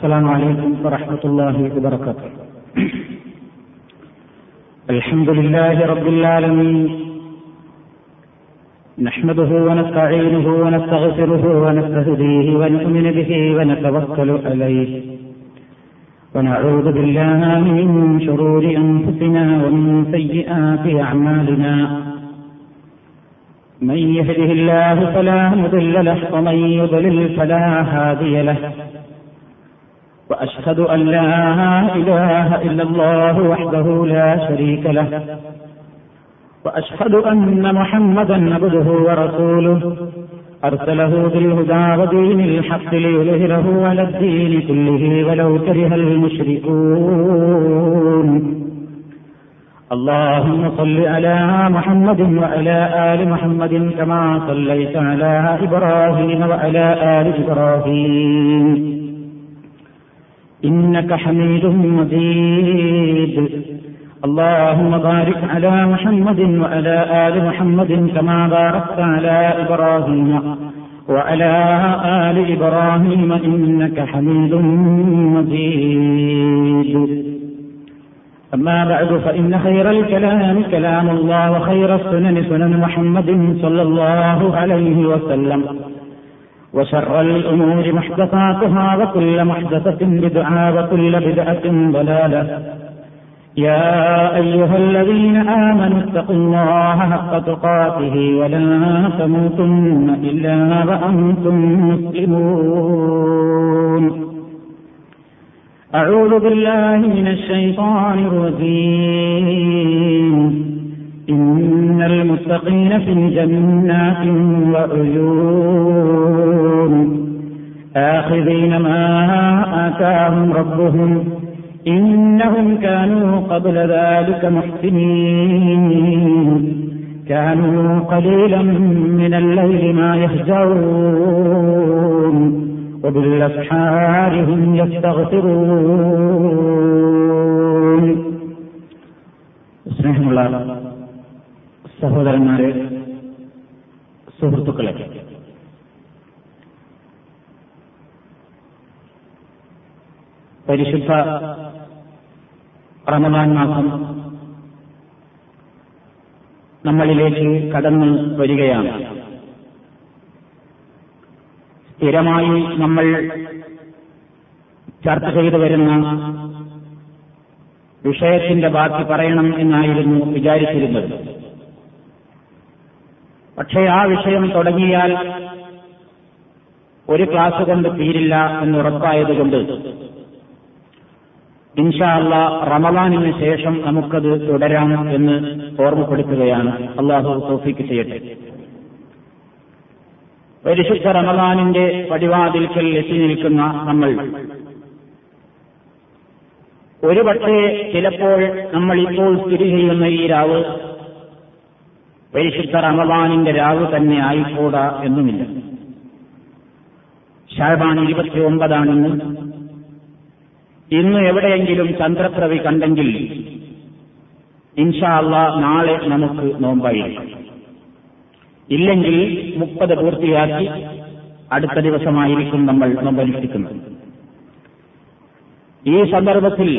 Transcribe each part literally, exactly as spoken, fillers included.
السلام عليكم ورحمة الله وبركاته. الحمد لله رب العالمين نحمده ونستعينه ونستغفره ونستهديه ونؤمن به ونتوكل عليه ونعوذ بالله من شرور أنفسنا ومن سيئات أعمالنا من يهده الله فلا مضل له ومن يضلل فلا هادي له وأشهد أن لا إله إلا الله وحده لا شريك له وأشهد أن محمدا عبده ورسوله أرسله بالهدى ودين الحق ليظهره على الدين كله ولو كره المشركون اللهم صل على محمد وعلى آل محمد كما صليت على إبراهيم وعلى آل إبراهيم إنك حميد مجيد اللهم بارك على محمد وعلى آل محمد كما باركت على إبراهيم وعلى آل إبراهيم إنك حميد مجيد أما بعد فإن خير الكلام كلام الله وخير السنن سنن محمد صلى الله عليه وسلم وشر الأمور محدثاتها وكل محدثة بدعة وكل بدعة ضلالة يا أيها الذين آمنوا اتقوا الله حق تقاته ولا تموتن إلا وأنتم مسلمون أعوذ بالله من الشيطان الرجيم إن المتقين في جنات وعيون آخذين ما آتاهم ربهم إنهم كانوا قبل ذلك محسنين كانوا قليلا من الليل ما يهجعون وبالأسحار هم يستغفرون. സ്നേഹമുള്ള സഹോദരന്മാരെ, സുഹൃത്തുക്കളെ, പരിശുദ്ധ റമദാൻ മാസം നമ്മളിലേക്ക് കടന്നു വരികയാണ്. സ്ഥിരമായി നമ്മൾ ചർച്ച ചെയ്തു വരുന്ന വിഷയത്തിന്റെ ബാക്കി പറയണം എന്നായിരുന്നു വിചാരിച്ചിരുന്നത്. പക്ഷേ ആ വിഷയം തുടങ്ങിയാൽ ഒരു ക്ലാസ് കൊണ്ട് തീരില്ല എന്നുറപ്പായതുകൊണ്ട് ഇൻഷാ അള്ളാ റമദാനിന് ശേഷം നമുക്കത് തുടരാം എന്ന് ഓർമ്മപ്പെടുത്തുകയാണ്. അള്ളാഹു തൗഫീഖ് ചെയ്യട്ടെ. പരിശുദ്ധ റമദാനിന്റെ പടിവാതിൽക്കൽ എത്തി നിൽക്കുന്ന നമ്മൾ ഒരുപക്ഷേ ചിലപ്പോൾ നമ്മൾ ഇപ്പോൾ സ്ഥിതി ചെയ്യുന്ന ഈ രാവ് പരിശുദ്ധ റമദാനിന്റെ രാവ് തന്നെ ആയിക്കൂടാ എന്നുമില്ല. ശഅബാൻ ഇരുപത്തി ഒമ്പതാണെന്ന് ഇന്ന് എവിടെയെങ്കിലും ചന്ദ്രപ്രവി കണ്ടെങ്കിൽ ഇൻഷാ അള്ളാ നാളെ നമുക്ക് നോമ്പായിരിക്കും. ഇല്ലെങ്കിൽ മുപ്പത് പൂർത്തിയാക്കി അടുത്ത ദിവസമായിരിക്കും നമ്മൾ നോമ്പനുഷ്ഠിക്കുന്നത്. ഈ സന്ദർഭത്തിൽ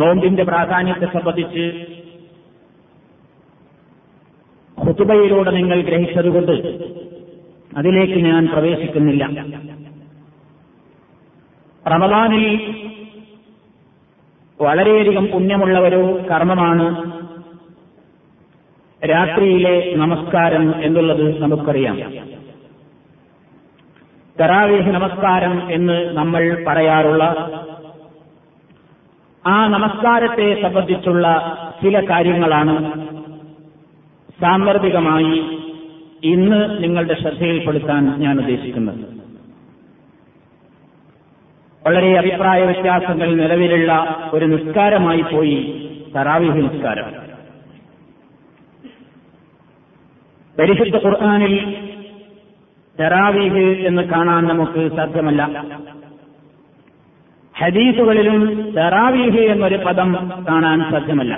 നോമ്പിന്റെ പ്രാധാന്യത്തെ സംബന്ധിച്ച് ഖുതുബയിലൂടെ നിങ്ങൾ ഗ്രഹിച്ചതുകൊണ്ട് അതിലേക്ക് ഞാൻ പ്രവേശിക്കുന്നില്ല. റമദാനിൽ വളരെയധികം പുണ്യമുള്ള ഒരു കർമ്മമാണ് രാത്രിയിലെ നമസ്കാരം എന്നുള്ളത് നമുക്കറിയാം. തറാവീഹ് നമസ്കാരം എന്ന് നമ്മൾ പറയാറുള്ള ആ നമസ്കാരത്തെ സംബന്ധിച്ചുള്ള ചില കാര്യങ്ങളാണ് സാന്ദർഭികമായി ഇന്ന് നിങ്ങളുടെ ശ്രദ്ധയിൽപ്പെടുത്താൻ ഞാൻ ഉദ്ദേശിക്കുന്നത്. വളരെ അഭിപ്രായ വ്യത്യാസങ്ങൾ നിലവിലുള്ള ഒരു നിസ്കാരമായി പോയി തറാവീഹ് നിസ്കാരം. പരിശുദ്ധ ഖുർആനിൽ തറാവീഹ് എന്ന് കാണാൻ നമുക്ക് സാധ്യമല്ല. ഹദീസുകളിലും തറാവീഹ് എന്നൊരു പദം കാണാൻ സാധ്യമല്ല.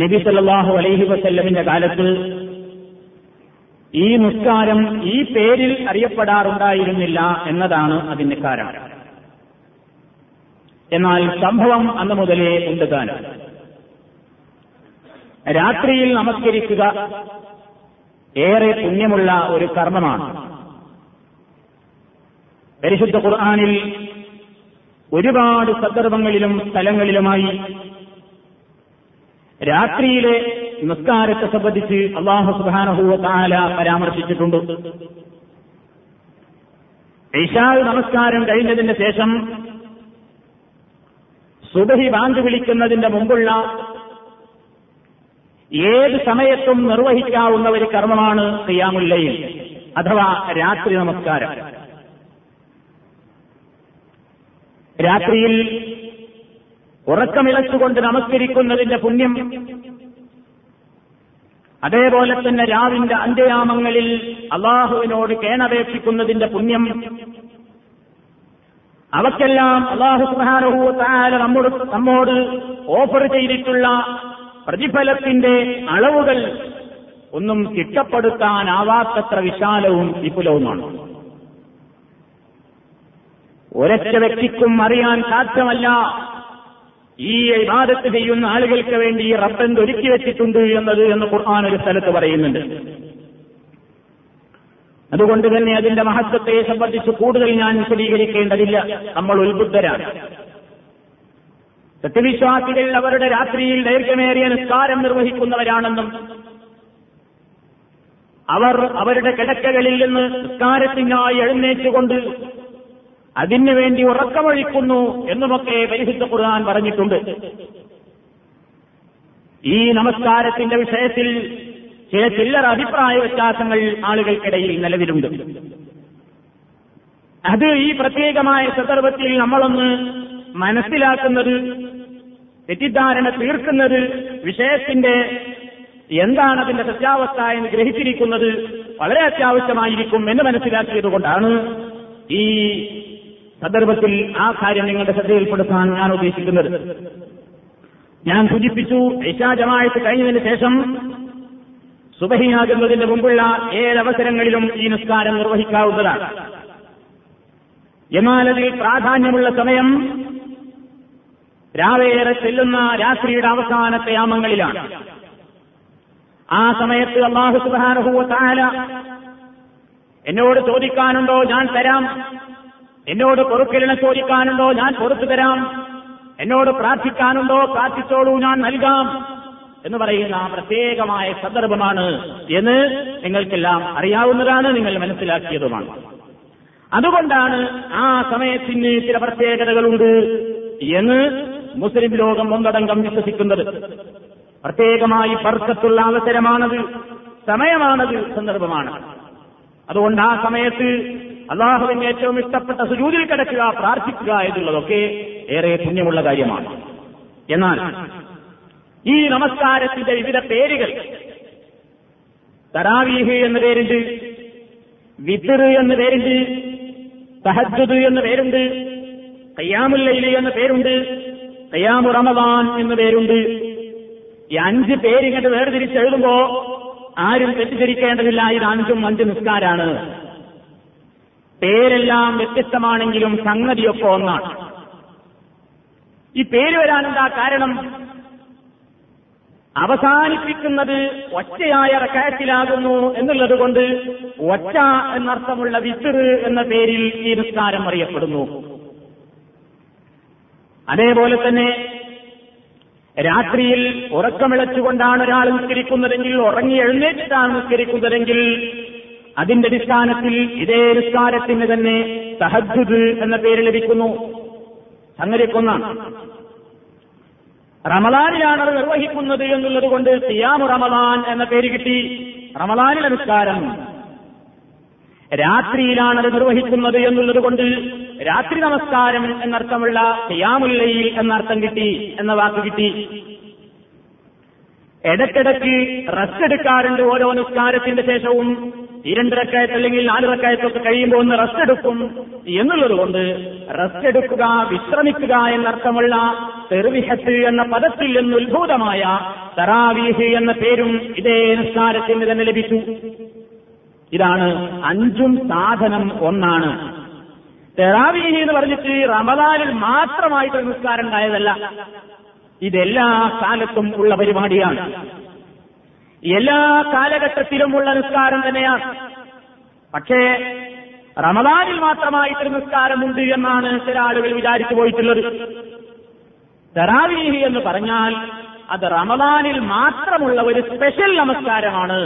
നബി സല്ലല്ലാഹു അലൈഹി വസല്ലമിന്റെ കാലത്ത് ഈ നിസ്കാരം ഈ പേരിൽ അറിയപ്പെടാറുണ്ടായിരുന്നില്ല എന്നതാണ് അതിന് കാരണം. എന്നാൽ സംഭവം അന്ന് മുതലേ ഉണ്ട് താനും. രാത്രിയിൽ നമസ്കരിക്കുക ഏറെ പുണ്യമുള്ള ഒരു കർമ്മമാണ്. പരിശുദ്ധ ഖുർആനിൽ ഒരുപാട് സന്ദർഭങ്ങളിലും സ്ഥലങ്ങളിലുമായി രാത്രിയിലെ നിസ്കാരത്തെ സംബന്ധിച്ച് അല്ലാഹു സുബ്ഹാനഹു വ തആല പരാമർശിച്ചിട്ടുണ്ട്. ഇശാ നമസ്കാരം കഴിഞ്ഞതിന് ശേഷം സുബ്ഹി ബാങ്ക് വിളിക്കുന്നതിന്റെ മുമ്പുള്ള ഏത് സമയത്തും നിർവഹിക്കാവുന്ന ഒരു കർമ്മമാണ് ഖിയാമുൽ ലൈൽ അഥവാ രാത്രി നമസ്കാരം. രാത്രിയിൽ ഉറക്കമിളച്ചുകൊണ്ട് നമസ്കരിക്കുന്നതിന്റെ പുണ്യം, അതേപോലെ തന്നെ രാവിന്റെ അന്ത്യയാമങ്ങളിൽ അള്ളാഹുവിനോട് കേണപേക്ഷിക്കുന്നതിന്റെ പുണ്യം, അവക്കെല്ലാം അള്ളാഹു സുബ്ഹാനഹു വ തആല നമ്മോട് നമ്മോട് ഓഫർ ചെയ്തിട്ടുള്ള പ്രതിഫലത്തിന്റെ അളവുകൾ ഒന്നും തിട്ടപ്പെടുത്താനാവാത്തത്ര വിശാലവും വിപുലവുമാണ്. ഒരൊറ്റ വ്യക്തിക്കും അറിയാൻ സാധ്യമല്ല ഈ ഇബാദത്ത് ചെയ്യുന്ന ആളുകൾക്ക് വേണ്ടി റബ്ബ് ഒരുക്കി വെച്ചിട്ടുണ്ട് എന്നത് എന്ന് ഖുർആൻ ഒരു സ്ഥലത്ത് പറയുന്നുണ്ട്. അതുകൊണ്ട് തന്നെ അതിന്റെ മഹത്വത്തെ സംബന്ധിച്ച് കൂടുതൽ ഞാൻ വിശദീകരിക്കേണ്ടതില്ല. നമ്മൾ ഉത്ബുദ്ധരാണ്. സത്യവിശ്വാസികൾ അവരുടെ രാത്രിയിൽ ദൈർഘ്യമേറിയ നിസ്കാരം നിർവഹിക്കുന്നവരാണെന്നും അവർ അവരുടെ കിടക്കകളിൽ നിന്ന് നിസ്കാരത്തിനായി എഴുന്നേറ്റുകൊണ്ട് അതിനുവേണ്ടി ഉറക്കമൊഴിക്കുന്നു എന്നുമൊക്കെ പരിശുദ്ധ ഖുർആൻ പറഞ്ഞിട്ടുണ്ട്. ഈ നമസ്കാരത്തിന്റെ വിഷയത്തിൽ ചില ചില്ലറ അഭിപ്രായ വ്യത്യാസങ്ങൾ ആളുകൾക്കിടയിൽ നിലവിലുണ്ട്. അത് ഈ പ്രത്യേകമായ സന്ദർഭത്തിൽ നമ്മളൊന്ന് മനസ്സിലാക്കുന്നത്, തെറ്റിദ്ധാരണ തീർക്കുന്നത്, വിഷയത്തിന്റെ എന്താണ് അതിന്റെ സത്യാവസ്ഥ എന്ന് ഗ്രഹിച്ചിരിക്കുന്നത് വളരെ അത്യാവശ്യമായിരിക്കും എന്ന് മനസ്സിലാക്കിയത് കൊണ്ടാണ് ഈ സന്ദർഭത്തിൽ ആ കാര്യം നിങ്ങളുടെ ശ്രദ്ധയിൽപ്പെടുത്താൻ ഞാൻ ഉദ്ദേശിക്കുന്നത്. ഞാൻ സൂചിപ്പിച്ചു, ഇശാ ജമാഅത്ത് കഴിഞ്ഞതിന് ശേഷം സുബഹിയാകുന്നതിന് മുമ്പുള്ള ഏഴവസരങ്ങളിലും ഈ നിസ്കാരം നിർവഹിക്കാവുന്നതാണ്. എന്നാൽ അതിൽ പ്രാധാന്യമുള്ള സമയം രാവേറെ ചെല്ലുന്ന രാത്രിയുടെ അവസാനത്തെ യാമങ്ങളിലാണ്. ആ സമയത്ത് അല്ലാഹു സുബ്ഹാനഹു വ തആല എന്നോട് ചോദിക്കാനുണ്ടോ ഞാൻ തരാം, എന്നോട് പൊറുക്കലിനെ ചോദിക്കാനുണ്ടോ ഞാൻ പൊറുത്തു തരാം, എന്നോട് പ്രാർത്ഥിക്കാനുണ്ടോ പ്രാർത്ഥിച്ചോളൂ ഞാൻ നൽകാം എന്ന് പറയുന്ന ആ പ്രത്യേകമായ സന്ദർഭമാണ് എന്ന് നിങ്ങൾക്കെല്ലാം അറിയാവുന്നതാണ്, നിങ്ങൾ മനസ്സിലാക്കിയതുമാണ്. അതുകൊണ്ടാണ് ആ സമയത്തിന് ചില പ്രത്യേകതകളുണ്ട് എന്ന് മുസ്ലിം ലോകം ഒന്നടങ്കം വിശ്വസിക്കുന്നത്. പ്രത്യേകമായി ബർക്കത്തുള്ള അവസരമാണത്, സമയമാണത്, സന്ദർഭമാണ്. അതുകൊണ്ട് ആ സമയത്ത് അള്ളാഹുവിന്റെ ഏറ്റവും ഇഷ്ടപ്പെട്ട സുജൂദിൽ കിടക്കുക, പ്രാർത്ഥിക്കുക എന്നുള്ളതൊക്കെ ഏറെ പുണ്യമുള്ള കാര്യമാണ്. എന്നാൽ ഈ നമസ്കാരത്തിന്റെ വിവിധ പേരുകൾ, തറാവീഹ് എന്ന പേരുണ്ട്, വിത്ർ എന്ന പേരുണ്ട്, തഹജ്ജുദ് എന്ന പേരുണ്ട്, ഖിയാമുൽ ലൈൽ എന്ന പേരുണ്ട്, ഖിയാമു റമദാൻ എന്ന പേരുണ്ട്. ഈ അഞ്ച് പേരിങ്ങോട്ട് വേർതിരിച്ചെഴുതുമ്പോ ആരും തെറ്റിദ്ധരിക്കേണ്ടതില്ല, ഇത് അഞ്ചും അഞ്ച് നിസ്കാരാണ്. പേരെല്ലാം വ്യത്യസ്തമാണെങ്കിലും സംഗതിയൊക്കെ ഒന്നാണ്. ഈ പേര് വരാനുള്ള കാരണം അവസാനിപ്പിക്കുന്നത് ഒറ്റയായ റക്അത്തിലാകുന്നു എന്നുള്ളത് കൊണ്ട് ഒറ്റ എന്നർത്ഥമുള്ള വിത്ർ എന്ന പേരിൽ ഈ നിസ്കാരം അറിയപ്പെടുന്നു. അതേപോലെ തന്നെ രാത്രിയിൽ ഉറക്കമിളച്ചുകൊണ്ടാണ് ഒരാൾ നിസ്കരിക്കുന്നതെങ്കിൽ, ഉറങ്ങി എഴുന്നേറ്റിട്ടാണ് നിസ്കരിക്കുന്നതെങ്കിൽ അതിന്റെ അടിസ്ഥാനത്തിൽ ഇതേ നിസ്കാരത്തിന് തന്നെ തഹജ്ജുദ് എന്ന പേര് ലഭിക്കുന്നു. സംഗതിക്കൊന്നാണ്. റമളാനിലാണ് അത് നിർവഹിക്കുന്നത് എന്നുള്ളത് കൊണ്ട് ഖിയാമു റമളാൻ എന്ന പേര് കിട്ടി. റമളാനിലെ നിസ്കാരം രാത്രിയിലാണ് അത് നിർവഹിക്കുന്നത് എന്നുള്ളത് കൊണ്ട് രാത്രി നമസ്കാരം എന്നർത്ഥമുള്ള ഖിയാമുൽ ലൈൽ എന്നർത്ഥം കിട്ടി എന്ന വാക്ക് കിട്ടി. ഇടയ്ക്കിടയ്ക്ക് റസ്റ്റ് എടുക്കാറുണ്ട് ഓരോ നിസ്കാരത്തിന്റെ ശേഷവും, ഈ രണ്ട് റക്അത്ത് അല്ലെങ്കിൽ നാല് റക്അത്തൊക്കെ കഴിയുമ്പോൾ ഒന്ന് റസ്റ്റ് എടുക്കും എന്നുള്ളത് കൊണ്ട് റസ്റ്റ് എടുക്കുക, വിശ്രമിക്കുക എന്നർത്ഥമുള്ള തർവീഹത്ത് എന്ന പദത്തിൽ നിന്ന് ഉത്ഭൂതമായ തറാവീഹ് എന്ന പേരും ഇതേ നിസ്കാരത്തിന് തന്നെ ലഭിച്ചു. ഇതാണ് അഞ്ചും സാധനം ഒന്നാണ്. തറാവീഹ് എന്ന് പറഞ്ഞിട്ട് റമദാനിൽ മാത്രമായിട്ട് നിസ്കാരം ഉണ്ടായതല്ല, ഇതെല്ലാ കാലത്തും ഉള്ള പരിപാടിയാണ്, എല്ലാ കാലഘട്ടത്തിലുമുള്ള നിസ്കാരം തന്നെയാണ്. പക്ഷേ റമദാനിൽ മാത്രമായിട്ട് നിസ്കാരമുണ്ട് എന്നാണ് ചില ആളുകൾ വിചാരിച്ചു പോയിട്ടുള്ളത്. തറാവീഹ് എന്ന് പറഞ്ഞാൽ അത് റമദാനിൽ മാത്രമുള്ള ഒരു സ്പെഷ്യൽ നമസ്കാരമാണ്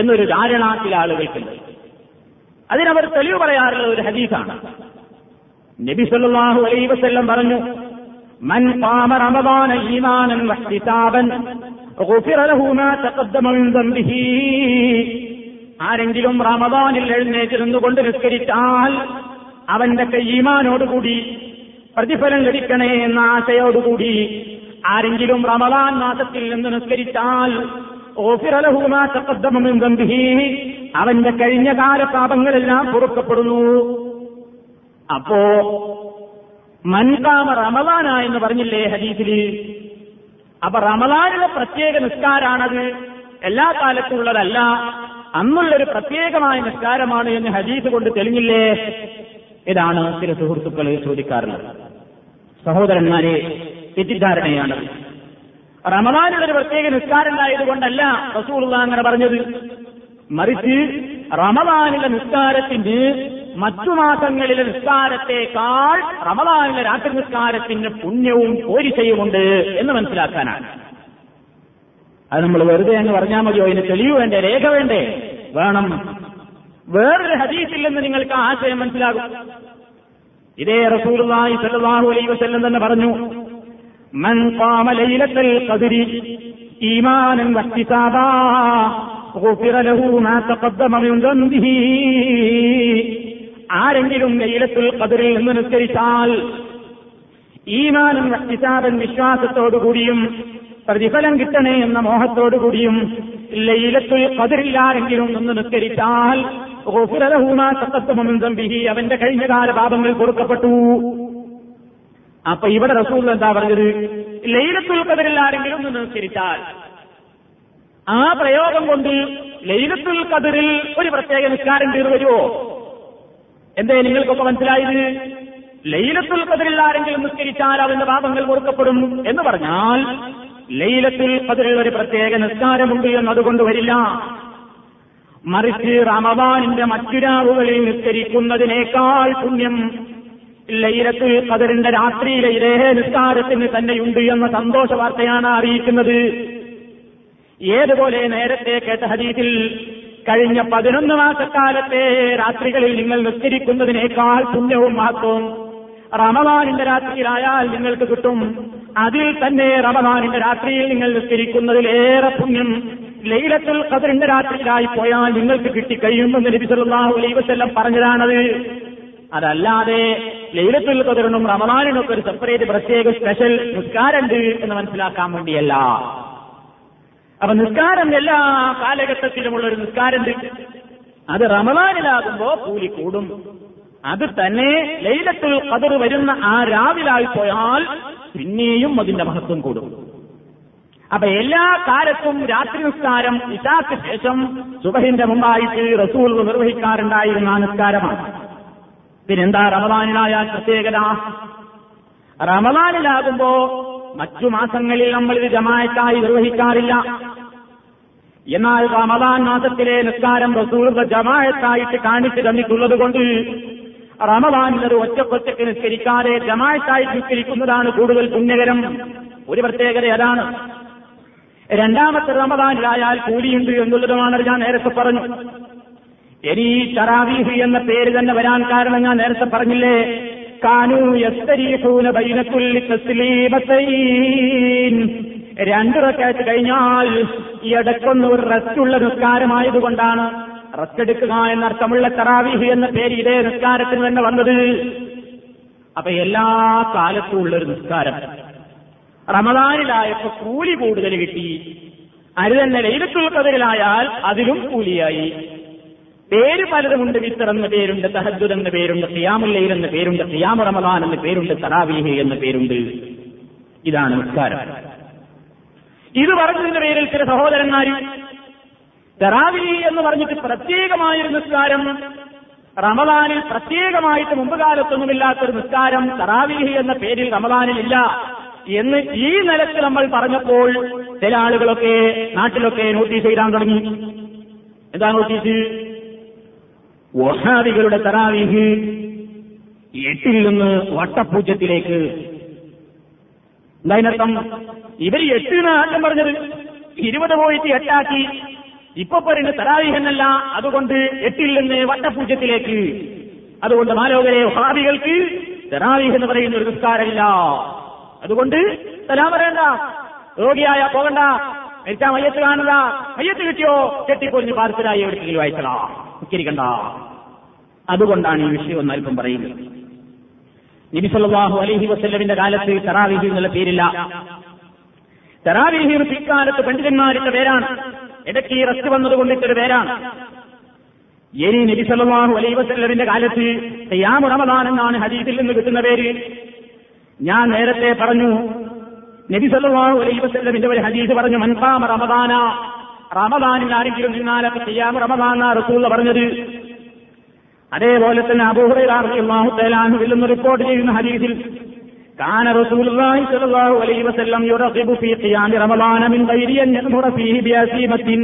എന്നൊരു ധാരണ ചില ആളുകൾക്കുണ്ട്. അതിനവർ തെളിവ് പറയാറുള്ളത് ഒരു ഹദീസാണ്. നബി സല്ലല്ലാഹു അലൈഹി വസല്ലം പറഞ്ഞു, മൻ ഖാമ റമദാന ഈമാനൻ വഹ്തിസാബൻ ഗുഫിറ ലഹു മാ തഖദ്ദമ മിൻ ദംബിഹി. ആരെങ്കിലും റമദാനിൽ എഴുന്നേറ്റിരുന്നുകൊണ്ട് നിസ്കരിച്ചാൽ അവന്റെ ഈമാനോടുകൂടി പ്രതിഫലം ലഭിക്കണേ എന്ന ആശയോടുകൂടി ആരെങ്കിലും റമദാൻ മാസത്തിൽ നിന്ന് നിസ്കരിച്ചാൽ ഗുഫിറ ലഹു മാ തഖദ്ദമ മിൻ ദംബിഹി, അവന്റെ കഴിഞ്ഞ കാല പാപങ്ങളെല്ലാം പൊറുക്കപ്പെടുന്നു. അപ്പോ മൻകാമ റമദാനാ എന്ന് പറഞ്ഞില്ലേ ഹദീസില്? അപ്പൊ റമദാനിലെ പ്രത്യേക നിസ്കാരാണത്, എല്ലാ കാലത്തും ഉള്ളതല്ല, അന്നുള്ളൊരു പ്രത്യേകമായ നിസ്കാരമാണ് എന്ന് ഹദീസ് കൊണ്ട് തെളിഞ്ഞില്ലേ? ഇതാണ് ചില സുഹൃത്തുക്കൾ ചോദിക്കാറുള്ളത്. സഹോദരന്മാരെ, തെറ്റിദ്ധാരണയാണ്. റമദാനിലൊരു പ്രത്യേക നിസ്കാരം ഉണ്ടായതുകൊണ്ടല്ല റസൂലുള്ളാഹി അങ്ങനെ പറഞ്ഞത്. മറിച്ച് റമദാനിലെ നിസ്കാരത്തിന് മറ്റു മാസങ്ങളിലെ നിസ്കാരത്തെക്കാൾ റമദാനിലെ രാത്രി നിസ്കാരത്തിന് പുണ്യവും പോരിശയുമുണ്ട് എന്ന് മനസ്സിലാക്കാനാണ്. അത് നമ്മൾ വെറുതെ എന്ന് പറഞ്ഞാൽ മതിയോ? അതിന് തെളിവ് വേണ്ടേ? രേഖ വേണ്ടേ? വേണം. വേറൊരു ഹദീസിൽ നിന്ന് നിങ്ങൾക്ക് ആശയം മനസ്സിലാകും. ഇതേ റസൂലുള്ളാഹി സ്വല്ലല്ലാഹു അലൈഹി വസല്ലം തന്നെ പറഞ്ഞു, മൻ ഖാമ ലൈലത്തുൽ ഖദ്രി ഈമാനൻ വഹ്തിസാബാ ഗുഫിറ ലഹു മാ തഖദ്ദമ മിൻ ദംബിഹി. ആരെങ്കിലും ലൈലത്തുൽ ഖദ്റിൽ നിന്ന് നിസ്കരിച്ചാൽ ഈമാനും വഹ്തിസാബൻ വിശ്വാസത്തോടുകൂടിയും പ്രതിഫലം കിട്ടണേ എന്ന മോഹത്തോടുകൂടിയും ലൈലത്തുൽ ഖദ്റിൽ ആരെങ്കിലും നിന്ന് നിസ്കരിച്ചാൽ ഗുഫിറ ലഹു മാ തഖദ്ദമ മിൻ ദംബിഹി, അവന്റെ കഴിഞ്ഞകാല പാപങ്ങൾ പൊറുക്കപ്പെട്ടു. അപ്പൊ ഇവിടെ റസൂൽ എന്താ പറഞ്ഞത്? ലൈലത്തുൽ ഖദ്റിൽ ആരെങ്കിലും നിന്ന് നിസ്കരിച്ചാൽ. ആ പ്രയോഗം കൊണ്ട് ലൈലത്തുൽ ഖദ്റിൽ ഒരു പ്രത്യേക നിസ്കാരം തീർവരുമോ? എന്തേ നിങ്ങൾക്കൊക്കെ മനസ്സിലായത്? ലൈലത്തുൽ ഖദ്റിൽ ആരെങ്കിലും നിസ്കരിച്ചാൽ അവന്റെ പാപങ്ങൾ പൊറുക്കപ്പെടും എന്ന് പറഞ്ഞാൽ ലൈലത്തുൽ ഖദ്റിൽ ഒരു പ്രത്യേക നിസ്കാരമുണ്ട് എന്നതുകൊണ്ട് വരില്ല. മറിച്ച് റമദാനിന്റെ മറ്റു രാവുകളിൽ നിസ്കരിക്കുന്നതിനേക്കാൾ പുണ്യം ലൈലത്തുൽ ഖദ്റിന്റെ രാത്രിയിലെ ഇതേ നിസ്കാരത്തിന് തന്നെയുണ്ട് എന്ന സന്തോഷ വാർത്തയാണ് അറിയിക്കുന്നത്. ഏതുപോലെ നേരത്തെ കേട്ട ഹദീസിൽ കഴിഞ്ഞ പതിനൊന്ന് മാസക്കാലത്തെ രാത്രികളിൽ നിങ്ങൾ നിസ്കരിക്കുന്നതിനേക്കാൾ പുണ്യവും മഹത്വവും റമദാനിന്റെ രാത്രിയിലായാൽ നിങ്ങൾക്ക് കിട്ടും, അതിൽ തന്നെ റമദാനിന്റെ രാത്രിയിൽ നിങ്ങൾ നിസ്കരിക്കുന്നതിലേറെ പുണ്യം ലൈലത്തുൽ ഖദ്റിന്റെ രാത്രിയിലായി പോയാൽ നിങ്ങൾക്ക് കിട്ടിക്കഴിയുമെന്ന് നബി സല്ലല്ലാഹു അലൈഹി വസല്ലം പറഞ്ഞതാണത്. അതല്ലാതെ ലൈലത്തുൽ ഖദ്റിനും റമദാനിനൊക്കെ ഒരു സെപ്പറേറ്റ് പ്രത്യേക സ്പെഷ്യൽ നിസ്കാരമുണ്ട് എന്ന് മനസ്സിലാക്കാൻ വേണ്ടിയല്ല. അപ്പൊ നിസ്കാരം എല്ലാ കാലഘട്ടത്തിലുമുള്ള ഒരു നിസ്കാരം, അത് റമദാനിലാകുമ്പോ കൂലി കൂടും, അത് തന്നെ ലൈലത്തുൽ ഖദ്ർ വരുന്ന ആ രാവിലായി പോയാൽ പിന്നെയും അതിന്റെ മഹത്വം കൂടും. അപ്പൊ എല്ലാ കാലത്തും രാത്രി നിസ്കാരം ഇശാക്ക് ശേഷം സുബഹിന്റെ മുമ്പായിട്ട് റസൂൽ നിർവഹിക്കാറുണ്ടായിരുന്ന നിസ്കാരമാണ്. പിന്നെന്താ റമദാനിലായാൽ പ്രത്യേകത? റമദാനിലാകുമ്പോ മറ്റു മാസങ്ങളിൽ നമ്മൾ ഇത് ജമാഅത്തായി നിർവഹിക്കാറില്ല. എന്നാൽ റമദാൻ മാസത്തിലെ നിസ്കാരം റസൂൽ ജമാഅത്തായിട്ട് കാണിച്ചു തന്നിട്ടുള്ളത് കൊണ്ട് റമദാനിൽ ഒരു ഒറ്റക്കൊറ്റക്ക് നിസ്കരിക്കാതെ ജമാഅത്തായി നിസ്കരിക്കുന്നതാണ് കൂടുതൽ പുണ്യകരം. ഒരു പ്രത്യേകത അതാണ്. രണ്ടാമത്തെ റമദാനിലായാൽ കൂലിയുണ്ട് എന്നുള്ളതുമാണ് ഞാൻ നേരത്തെ പറഞ്ഞു. ഇനി തറാവീഹ് എന്ന പേര് തന്നെ വരാൻ കാരണം ഞാൻ നേരത്തെ പറഞ്ഞില്ലേ, കാനൂ യസ്തരീഹൂന ബൈന കുല്ലി തസ്ലീമതൈൻ. രണ്ട് റക്അത്ത് കഴിഞ്ഞാൽ ഇടയ്ക്കൊന്ന് ഒരു റെസ്റ്റുള്ള നിസ്കാരമായതുകൊണ്ടാണ് റെസ്റ്റ് എടുക്കുക എന്നർത്ഥമുള്ള തറാവീഹ് എന്ന പേര് ഇതേ നിസ്കാരത്തിന് തന്നെ വന്നത്. അപ്പൊ എല്ലാ കാലത്തും ഉള്ളൊരു നിസ്കാരം. റമദാനിലായപ്പോ കൂലി കൂടുതൽ കിട്ടി, അത് തന്നെ ലൈലത്തുൽ ഖദ്റിലായാൽ അതിലും കൂലിയായി. പേര് പലതുമുണ്ട്. വിത്തർ എന്ന പേരുണ്ട്, തഹജ്ജുദ് എന്ന പേരുണ്ട്, ഖിയാമുൽ ലൈൽ എന്ന പേരുണ്ട്, ഖിയാമു റമദാൻ എന്ന പേരുണ്ട്, തറാവീഹ് എന്ന പേരുണ്ട്. ഇതാണ് നിസ്കാരം. ഇത് പറഞ്ഞതിന്റെ പേരിൽ ചില സഹോദരന്മാരും തറാവീഹ് എന്ന് പറഞ്ഞിട്ട് പ്രത്യേകമായൊരു നിസ്കാരം, റമദാനിൽ പ്രത്യേകമായിട്ട് മുമ്പ് കാലത്തൊന്നുമില്ലാത്തൊരു നിസ്കാരം തറാവീഹ് എന്ന പേരിൽ റമദാനിലില്ല എന്ന് ഈ നിലയ്ക്ക് നമ്മൾ പറഞ്ഞപ്പോൾ ചില ആളുകളൊക്കെ നാട്ടിലൊക്കെ നോട്ടീസ് എഴുതാൻ തുടങ്ങി. എന്താ നോട്ടീസ്? വഹാബികളുടെ തറാവീഹ് എട്ടിൽ നിന്ന് വട്ടപ്പൂജ്യത്തിലേക്ക്. എന്തായിരുന്നർത്ഥം? ഇവർ എട്ടിന് ആദ്യം പറഞ്ഞത് ഇരുപത് പോയിട്ട് എട്ടാക്കി, ഇപ്പൊ പറയുന്നത് തറാവീഹ് എന്നല്ല, അതുകൊണ്ട് എട്ടിൽ നിന്ന് വട്ടപ്പൂജ്യത്തിലേക്ക്. അതുകൊണ്ട് മാലോകരെ വഹാബികൾക്ക് തറാവീഹ് എന്ന് പറയുന്ന ഒരു നിസ്കാരമില്ല, അതുകൊണ്ട് സലാം പറയണ്ട, രോഗിയായ പോകണ്ട, മരിച്ചാ മയ്യത്ത് കാണണ്ട, മയ്യത്ത് കിട്ടിയോ കെട്ടിപ്പൊരിഞ്ഞ് പാർസലായി എവിടെയെങ്കിലും വായിക്കടാ, ഉച്ചരിക്കണ്ട. അതുകൊണ്ടാണ് ഈ വിഷയം എന്ന് അല്പം പറയുന്നത്. നബി സല്ലല്ലാഹു അലൈഹി വസല്ലമിന്റെ കാലത്ത് തറാവീഹ് എന്നുള്ള പേരില്ല. തറാവീഹ് പിൽക്കാലത്ത് പണ്ഡിതന്മാരുടെ പേരാണ്, ഇടയ്ക്ക് റസ്റ്റ് വന്നതുകൊണ്ട് ഇട്ടൊരു പേരാണ്. ഇനി നബി സല്ലല്ലാഹു അലൈഹി വസല്ലമിന്റെ കാലത്ത് ഖിയാമു റമദാൻ എന്നാണ് ഹദീസിൽ നിന്ന് കിട്ടുന്ന പേര്. ഞാൻ നേരത്തെ പറഞ്ഞു, നബി സല്ലല്ലാഹു അലൈഹി വസല്ലമിന്റെ ഒരു ഹദീസ് പറഞ്ഞു, മൻ ഖാമ റമദാന, റമദാനിൽ ആരെങ്കിലും നിന്നാൽ ഖിയാമു റമദാൻ റസൂൽ പറഞ്ഞത്. അതേപോലെ തന്നെ അബൂ ഹുറൈറ റളിയല്ലാഹു തആല അൻഹു നിന്ന് റിപ്പോർട്ട് ചെയ്യുന്ന ഹദീസിൽ കാന റസൂലുള്ളാഹി സ്വല്ലല്ലാഹു അലൈഹി വസല്ലം യുറഖിബു ഫീ ഖിയാമി റമദാന മിൻ ഗൈരി അൻ യഖ്മുറ ഫീഹി ബിഅസീമത്തിൻ.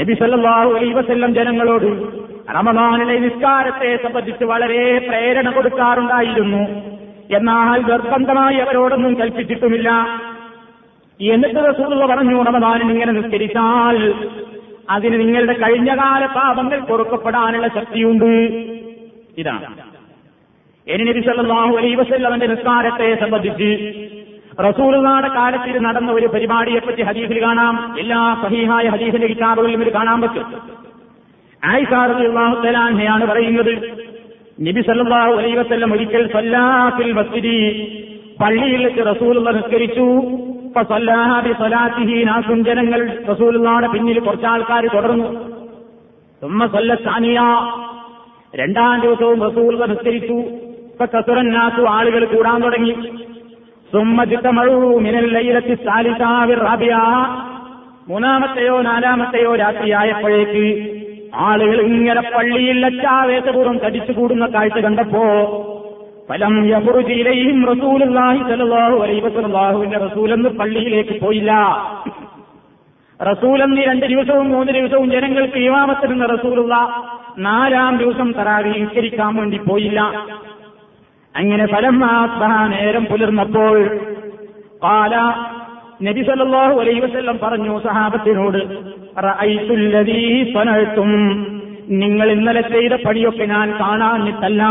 നബി സല്ലല്ലാഹു അലൈഹി വസല്ലം ജനങ്ങളോട് റമദാനിലെ നിസ്കാരത്തെ സംബന്ധിച്ച് വളരെ പ്രേരണ കൊടുക്കാറുണ്ടായിരുന്നു, എന്നാൽ നിർബന്ധമായി അവരോടൊന്നും കൽപ്പിച്ചിട്ടുമില്ല. എന്നിട്ട് റസൂലുള്ള പറഞ്ഞു, റമദാനിൽ ഇങ്ങനെ നിസ്കരിച്ചാൽ അതിന് നിങ്ങളുടെ കഴിഞ്ഞകാല പാപങ്ങൾ പൊറുക്കപ്പെടാനുള്ള ശക്തിയുണ്ട്. ഇതാണ് ഇനി നബി സല്ലല്ലാഹു അലൈഹി വസല്ലമയുടെ നിസ്കാരത്തെ സംബന്ധിച്ച് റസൂലുള്ളാഹിയുടെ കാലത്തിൽ നടന്ന ഒരു പരിപാടിയെപ്പറ്റി ഹദീസിൽ കാണാം. എല്ലാ സഹീഹായ ഹദീസിന്റെ കിതാബുകളിലും ഇത് കാണാൻ പറ്റും. ആയിഷ റളിയല്ലാഹു തആല അൻഹയാണ് പറയുന്നത്, നബി സല്ലല്ലാഹു അലൈഹി വസല്ലം ഒരിക്കൽ സല്ലാ ഫിൽ മസ്ജിദി, പള്ളിയിൽ വെച്ച് റസൂലുള്ള നിസ്കരിച്ചു. ഫസല്ലഹ ബിസലാത്തിഹി നാസുൻ, ജനങ്ങൾ റസൂലുള്ളാഹിയുടെ പിന്നിൽ കുറച്ച് ആൾക്കാർ തുടർന്നു. സുമ്മ സല്ല സാനിയ, രണ്ടാം ദിവസവും റസൂലുള്ള നിസ്കരിച്ചു. ഫകസറ നാസു, ആളുകൾ കൂടാൻ തുടങ്ങി. സുമ്മ ജിതമഉ മിനൽ ലൈലത്തി സാലിസ വറബിയ, മൂന്നാമത്തെയോ നാലാമത്തെയോ രാത്രിയായപ്പോഴേക്ക് ആളുകൾ ഇങ്ങനെ പള്ളിയിൽ അച്ചാവേശപൂർവ്വം തടിച്ചുകൂടുന്ന കാഴ്ച കണ്ടപ്പോ ഫലം യഖ്റുജു ഇലൈഹിം റസൂലുള്ളാഹി സ്വല്ലല്ലാഹു അലൈഹി വസല്ലം, റസൂലെന്ന് പള്ളിയിലേക്ക് പോയില്ല. റസൂലെന്ന് രണ്ട് ദിവസവും മൂന്ന് ദിവസവും ജനങ്ങൾക്ക് ഇമാമത്ത് നിന്ന റസൂലുള്ള നാലാം ദിവസം തറാവീഹ് നിസ്കരിക്കാൻ വേണ്ടി പോയില്ല. അങ്ങനെ ഫലമ്മാ അസ്ബഹ, നേരം പുലർന്നപ്പോൾ ഖാല, നബി സല്ലല്ലാഹു അലൈഹി വസല്ലം പറഞ്ഞു സഹാബത്തിനോട്, റഅയ്തുൽ ലദീ സനഅ്തും, നിങ്ങൾ ഇന്നലെ ചെയ്ത പണിയൊക്കെ ഞാൻ കാണാഞ്ഞിട്ടല്ല,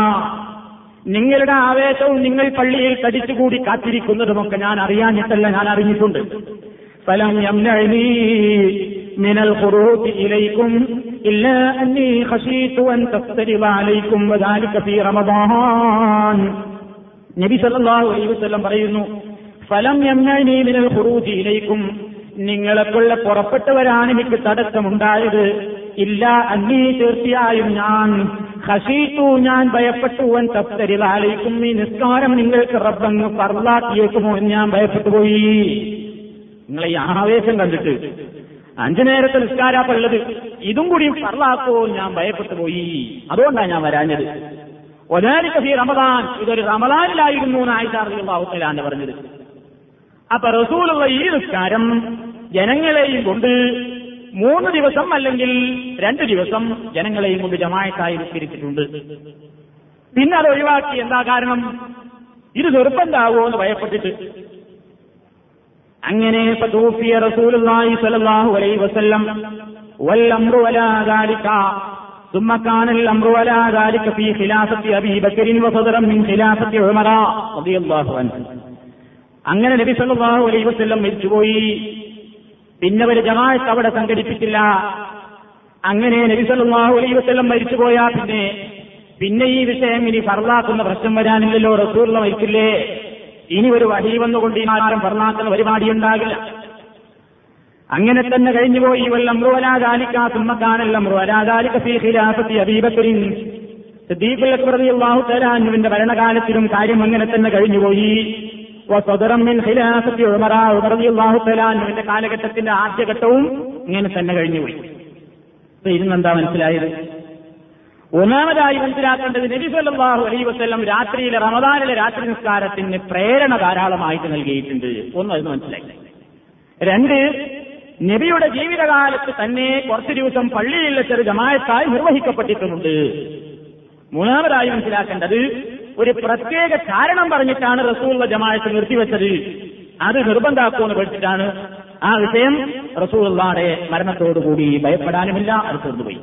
നിങ്ങളുടെ ആവേശവും നിങ്ങൾ പള്ളിയിൽ കടിച്ചുകൂടി കാത്തിരിക്കുന്നതുമൊക്കെ ഞാൻ അറിയാഞ്ഞിട്ടല്ല, ഞാൻ അറിഞ്ഞിട്ടുണ്ട്. ഫലം യംനഅ്നീ മിനൽ ഖുറൂജി ഇലൈക്കും ഇല്ലാ അന്നീ ഖശീതു അൻ തഫ്തരിബ അലൈക്കും വദാലിക ഫീ റമദാൻ. നബി സല്ലല്ലാഹു അലൈഹി വസല്ലം പറയുന്നു, ഫലം യംനഅ്നീ മിനൽ ഖുറൂജി ഇലൈക്കും, നിങ്ങളെക്കുള്ള പുറപ്പെട്ടു വരാൻ എനിക്ക് തടസ്സമുണ്ടായത് ഇല്ല, അന്നീ, തീർച്ചയായും ഞാൻ ഖശീതു, ഞാൻ ഭയപ്പെട്ടു, അൻ തഫ്തരിബ അലൈക്കും, ഈ നിസ്കാരം നിങ്ങൾക്ക് റബ്ബങ്ങ് ഫർളാക്കിയേക്കുമോ എന്ന് ഞാൻ ഭയപ്പെട്ടു പോയി. നിങ്ങളെ ഈ ആവേശം കണ്ടിട്ട് അഞ്ചു നേരത്തെ നിസ്കാരപ്പുള്ളത് ഇതും കൂടി ഫർളാക്കുമോ ഞാൻ ഭയപ്പെട്ടു പോയി, അതുകൊണ്ടാണ് ഞാൻ വരാഞ്ഞത്. ഒനാലിക ഫീ റമദാൻ, ഇതൊരു റമദാനിലായിരുന്നു ആയിഷ റളിയല്ലാഹു തആല അൻഹ പറഞ്ഞത്. അപ്പൊ റസൂലുള്ള ഈ നിസ്കാരം ജനങ്ങളെയും കൊണ്ട് മൂന്ന് ദിവസം അല്ലെങ്കിൽ രണ്ടു ദിവസം ജനങ്ങളെയും കൊണ്ട് ജമാഅത്തായി നിസ്കരിച്ചിട്ടുണ്ട്. പിന്നെ അത് ഒഴിവാക്കി. എന്താ കാരണം? ഇത് നിർബന്ധാവോ എന്ന് ഭയപ്പെട്ടിട്ട്. അങ്ങനെ ഫതൂഫിയ റസൂലുള്ളാഹി സ്വല്ലല്ലാഹു അലൈഹി വസല്ലം വൽ അംറു വലാ ദാലിക ثم كان الامر ولا ذلك في خلافه ابي بكر وصدر من خلافه عمر رضي الله عنه. അങ്ങനെ നബി സല്ലല്ലാഹു അലൈഹി വസല്ലം മരിച്ചുപോയി. പിന്നെ ഒരു ജമാഅത്ത് അവിടെ സംഘടിപ്പിച്ചില്ല. അങ്ങനെ നബി സല്ലല്ലാഹു അലൈഹി വസല്ലം മരിച്ചുപോയാ പിന്നെ പിന്നെ ഈ വിഷയം ഇനി ഫർളാക്കുന്ന പ്രശ്നം വരാനില്ലല്ലോ, റസൂലുള്ള മരിച്ചില്ലേ, ഇനി ഒരു വഹീ വന്നുകൊണ്ട് ഈ ആരും ഫർളാക്കുന്ന പരിപാടി ഉണ്ടാകില്ല. അങ്ങനെ തന്നെ കഴിഞ്ഞുപോയി. വൽ അംറു വലാ ദാലിക സുമ്മ കാന അൽ അംറു വലാ ദാലിക ഫീ ഖിലാഫത്തി അബീ ബക്കർ സിദ്ദീഖ് റളിയല്ലാഹു തആല അൻഹുവിന്റെ ഭരണകാലത്തിലും കാര്യം അങ്ങനെ തന്നെ കഴിഞ്ഞുപോയി. ഉമറാഹുലാഹുത്തലാഹുവിന്റെ കാലഘട്ടത്തിന്റെ ആദ്യഘട്ടവും ഇങ്ങനെ തന്നെ കഴിഞ്ഞുപോയി. ഇരുന്നെന്താ മനസ്സിലായത്? ഒന്നാമതായി മനസ്സിലാക്കേണ്ടത് നബി സല്ലല്ലാഹു അലൈഹി വസല്ലം രാത്രിയിലെ റമദാനിലെ രാത്രി നിസ്കാരത്തിന് പ്രേരണ ധാരാളമായിട്ട് നൽകിയിട്ടുണ്ട്. ഒന്ന് അത് മനസ്സിലായി. രണ്ട്, നബിയുടെ ജീവിതകാലത്ത് തന്നെ കുറച്ചു ദിവസം പള്ളിയിലെ ചെറു ജമാഅത്തായി നിർവഹിക്കപ്പെട്ടിട്ടുണ്ട്. മൂന്നാമതായി മനസ്സിലാക്കേണ്ടത്, ഒരു പ്രത്യേക കാരണം പറഞ്ഞിട്ടാണ് റസൂലുള്ള ജമാഅത്ത് നിർത്തിവെച്ചത്. അത് നിർബന്ധമാക്കുമെന്ന് പഠിച്ചിട്ടാണ്. ആ വിഷയം റസൂലുള്ളാഹിയുടെ മരണത്തോടുകൂടി ഭയപ്പെടാനുമില്ല, അടുത്തുകൊണ്ട് പോയി.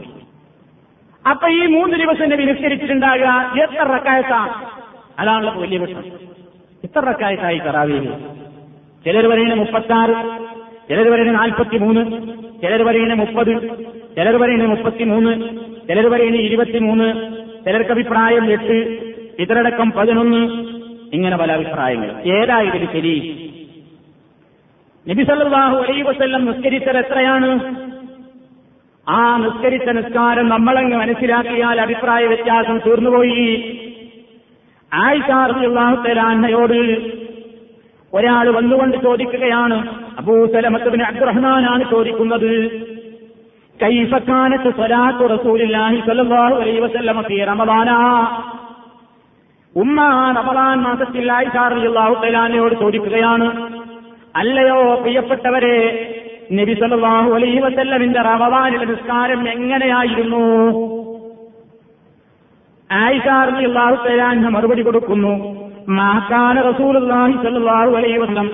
അപ്പൊ ഈ മൂന്ന് ദിവസം നബി നിസ്കരിച്ചിട്ടുണ്ടാകുക എത്ര റക്അത്താണ്? അതാണല്ലോ വലിയ പ്രശ്നം. എത്ര റക്അത്തായി തറാവീഹ്? ചിലർ പറയുന്നത് മുപ്പത്താറ്, ചിലർ പറയുന്നത് നാൽപ്പത്തിമൂന്ന്, ചിലർ പറയുന്നത് മുപ്പത്, ചിലർ പറയുന്നത് മുപ്പത്തിമൂന്ന്, ചിലർ പറയുന്നത് ഇരുപത്തിമൂന്ന്, ചിലർക്ക് അഭിപ്രായം എട്ട്, ഇതരടക്കം പതിനൊന്ന്, ഇങ്ങനെ പല അഭിപ്രായങ്ങൾ. ഏതായാലും ശരി, നബി സല്ലല്ലാഹു അലൈഹി വസല്ലം നിസ്കരിച്ചത് എത്രയാണ്? ആ നിസ്കരിച്ച നിസ്കാരം നമ്മളങ്ങ് മനസ്സിലാക്കിയാൽ അഭിപ്രായ വ്യത്യാസം തീർന്നുപോയി. ആയിഷ റളിയല്ലാഹു തആല അൻഹയോട് ഒരാൾ വന്നുകൊണ്ട് ചോദിക്കുകയാണ്. അബൂ സലമത്ത് ഇബ്നു അബ്ദുറഹ്മാനാണ് ചോദിക്കുന്നത്. കൈഫ കാനത്ത് സ്വലാത്തു റസൂലുള്ളാഹി സ്വല്ലല്ലാഹു അലൈഹി വസല്ലം ഫീ റമളാന. ഉമ്മ റമളാൻ മാസത്തിൽ ആയിഷ റളിയല്ലാഹു തആല അൻഹയോട് ചോദിക്കുകയാണ്, അല്ലയോ പ്രിയപ്പെട്ടവരെ, നബി സല്ലല്ലാഹു അലൈഹി വസല്ലമിന്റെ റമളാനിലെ നിസ്കാരം എങ്ങനെയായിരുന്നു? ആയിഷ റളിയല്ലാഹു തആല അൻഹ മറുപടി കൊടുക്കുന്നു, മാ കാന റസൂലുള്ളാഹി സല്ലല്ലാഹു അലൈഹി വസല്ലം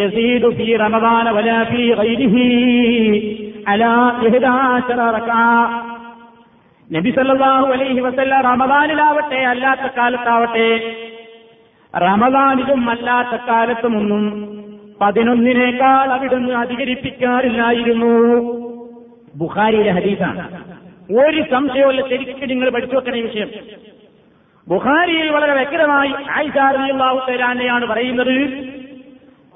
യസീദു ഫീ റമളാന വലാ ഫീ ഗൈരിഹി അലാ ഇഹ്ദാഅശറ റക്അ. നബി സല്ലല്ലാഹു അലൈഹി വസല്ലം റമളാനിലാവട്ടെ അല്ലാത്ത കാലത്താവട്ടെ, റമളാനിലും അല്ലാത്ത കാലത്തുമൊന്നും പതിനൊന്നിനേക്കാൾ അവിടുന്ന് അധികരിപ്പിക്കാറില്ലായിരുന്നു. ബുഖാരിയിലെ ഹദീസാണ്, ഒരു സംശയമല്ല. ശരിക്കും നിങ്ങൾ പഠിച്ചു വെക്കണ വിഷയം. ബുഖാരിയിൽ വളരെ വ്യക്തമായി ആയിഷ റളിയല്ലാഹു തആലയാണ് പറയുന്നത്,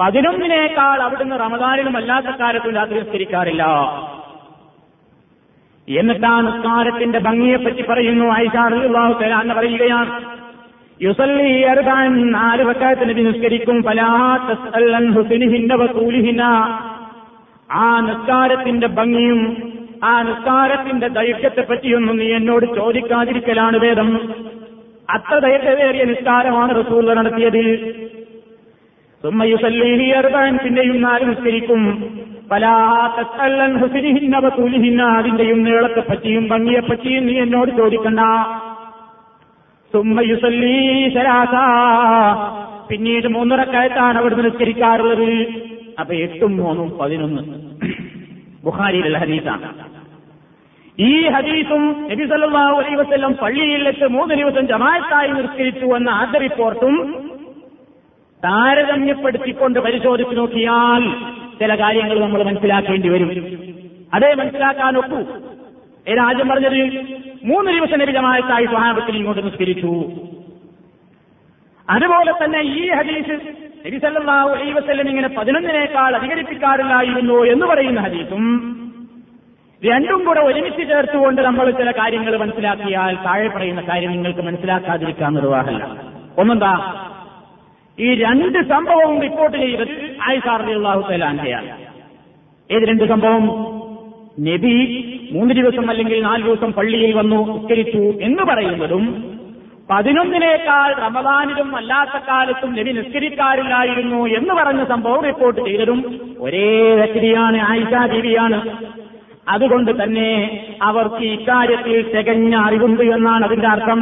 പതിനൊന്നിനേക്കാൾ അവിടുന്ന് റമദാനിലും അല്ലാത്ത കാലത്തും രാത്രി നിസ്കരിക്കാറില്ല. എന്നിട്ട് ആ നിസ്കാരത്തിന്റെ ഭംഗിയെപ്പറ്റി പറയുന്നു. ആയിഷ റളിയല്ലാഹു തആല എന്ന് പറയുകയാണ്, യുസല്ലി അർബഅൻ, നാല് റക്അത്ത് നബി നിസ്കരിക്കും. ഫലാ തസ്അലൻ ഹുസ്നിഹിന്ന വതൂലിഹിന്ന, ആ നിസ്കാരത്തിന്റെ ഭംഗിയും ആ നിസ്കാരത്തിന്റെ ദൈർഘ്യത്തെ പറ്റിയൊന്നും നീ എന്നോട് ചോദിക്കാതിരിക്കലാണ് വേദം. അത്ര ദൈർഘ്യമേറിയ നിസ്കാരമാണ് റസൂൽ നടത്തിയത്. സുമ്മ യുസല്ലി അർബഅൻ, പിന്നെയും നാല് നിസ്കരിക്കും. ഫലാ തസ്അലൻ ഹുസ്നിഹിന്ന വതൂലിഹിന്ന, അതിന്റെയും നീളത്തെ പറ്റിയും ഭംഗിയെ പറ്റിയും നീ എന്നോട് ചോദിക്കണ്ട. പിന്നീട് മൂന്നരക്കായത്താണ് അവിടുന്ന് നിസ്കരിക്കാറുള്ളത്. അപ്പൊ എട്ടും മൂന്നും പതിനൊന്ന്. ബുഖാരിയിലുള്ള ഹദീസാണ് ഈ ഹദീസും. നബി സല്ലല്ലാഹു അലൈഹി വസല്ലം പള്ളിയിലെത്തി മൂന്ന് ദിവസം ജമാഅത്തായി നിസ്കരിച്ചു എന്ന ആദ്യ റിപ്പോർട്ടും താരതമ്യപ്പെടുത്തിക്കൊണ്ട് പരിശോധിച്ചു നോക്കിയാൽ ചില കാര്യങ്ങൾ നമ്മൾ മനസ്സിലാക്കേണ്ടി വരും. അതേ മനസ്സിലാക്കാനൊക്കൂ. ഏതാദ്യം പറഞ്ഞത്, മൂന്ന് ദിവസം നബി ജമാഅത്തായി സ്വഹാബത്തിൽ ഇങ്ങോട്ട് നിസ്കരിച്ചു. അതുപോലെ തന്നെ ഈ ഹദീസ്, നബി സല്ലല്ലാഹു അലൈഹി വസല്ലം ഇങ്ങനെ പതിനൊന്നിനേക്കാൾ അധികരിപ്പിക്കാറില്ലായിരുന്നു എന്ന് പറയുന്ന ഹദീസും രണ്ടും കൂടെ ഒരുമിച്ച് ചേർത്തുകൊണ്ട് നമ്മൾ ചില കാര്യങ്ങൾ മനസ്സിലാക്കിയാൽ താഴെ പറയുന്ന കാര്യം നിങ്ങൾക്ക് മനസ്സിലാക്കാതിരിക്കാൻ നിർവാഹമല്ല. ഒന്നെന്താ, ഈ രണ്ട് സംഭവവും റിപ്പോർട്ട് ചെയ്തത് ആയിഷ റളിയല്ലാഹു തആല അൻഹയാണ്. ഏത് രണ്ട് സംഭവം? നബി മൂന്ന് ദിവസം അല്ലെങ്കിൽ നാല് ദിവസം പള്ളിയിൽ വന്നു നിസ്കരിച്ചു എന്ന് പറയുന്നതും പതിനൊന്നിനേക്കാൾ റമദാനിലും അല്ലാത്ത കാലത്തും നബി നിസ്കരിക്കാറില്ലായിരുന്നു എന്ന് പറഞ്ഞ സംഭവം റിപ്പോർട്ട് ചെയ്തതും ഒരേ വ്യക്തിയാണ്, ആയിഷ ബീവിയാണ്. അതുകൊണ്ട് തന്നെ അവർക്ക് ഇക്കാര്യത്തിൽ തികഞ്ഞ അറിവുണ്ട് എന്നാണ് അതിന്റെ അർത്ഥം.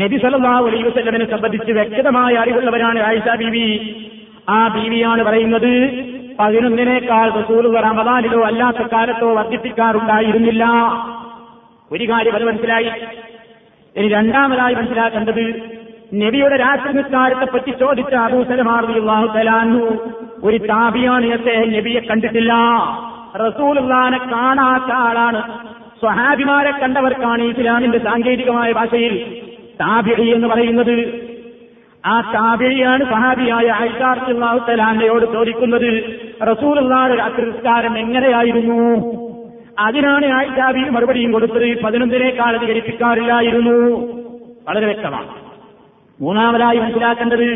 നബി സല്ലല്ലാഹു അലൈഹി വസല്ലമയെ സംബന്ധിച്ച് വ്യക്തമായ അറിവുള്ളവരാണ് ആയിഷ ബീവി. ആ ബീവിയാണ് പറയുന്നത്, പതിനൊന്നിനേക്കാൾ റസൂലുള്ള റമദാനിലോ അല്ലാത്ത കാലത്തോ വർദ്ധിപ്പിക്കാറുണ്ടായിരുന്നില്ല. ഒരു കാര്യം അത് മനസ്സിലായി. ഇനി രണ്ടാമതായി മനസ്സിലാക്കേണ്ടത്, നബിയുടെ രാത്രി നിസ്കാരത്തെ പറ്റി ചോദിച്ച അബൂ സലമ റളിയല്ലാഹു തആല അൻഹു ഒരു താബിയാണ്. അദ്ദേഹം നബിയെ കണ്ടിട്ടില്ല, റസൂലുള്ളാഹിനെ കാണാത്ത ആളാണ്. സ്വഹാബിമാരെ കണ്ടവർക്കാണ് ഇസ്ലാമിന്റെ സാങ്കേതികമായ ഭാഷയിൽ താബിഈ എന്ന് പറയുന്നത്. ആ താബിഈയാണ് സ്വഹാബിയായ ആയിഷ റളിയല്ലാഹു തആല അൻഹയോട് ചോദിക്കുന്നത്, റസൂലുള്ളാഹിയുടെ രാത്രി നിസ്കാരം എങ്ങനെയായിരുന്നു? അതിനാണ് ആയിഷ ബീവി മറുപടിയും കൊടുത്തത്, പതിനൊന്നിനേക്കാൾ അധികരിപ്പിക്കാറില്ലായിരുന്നു. വളരെ വ്യക്തമാണ്. മൂന്നാമതായി മനസ്സിലാക്കേണ്ടത്,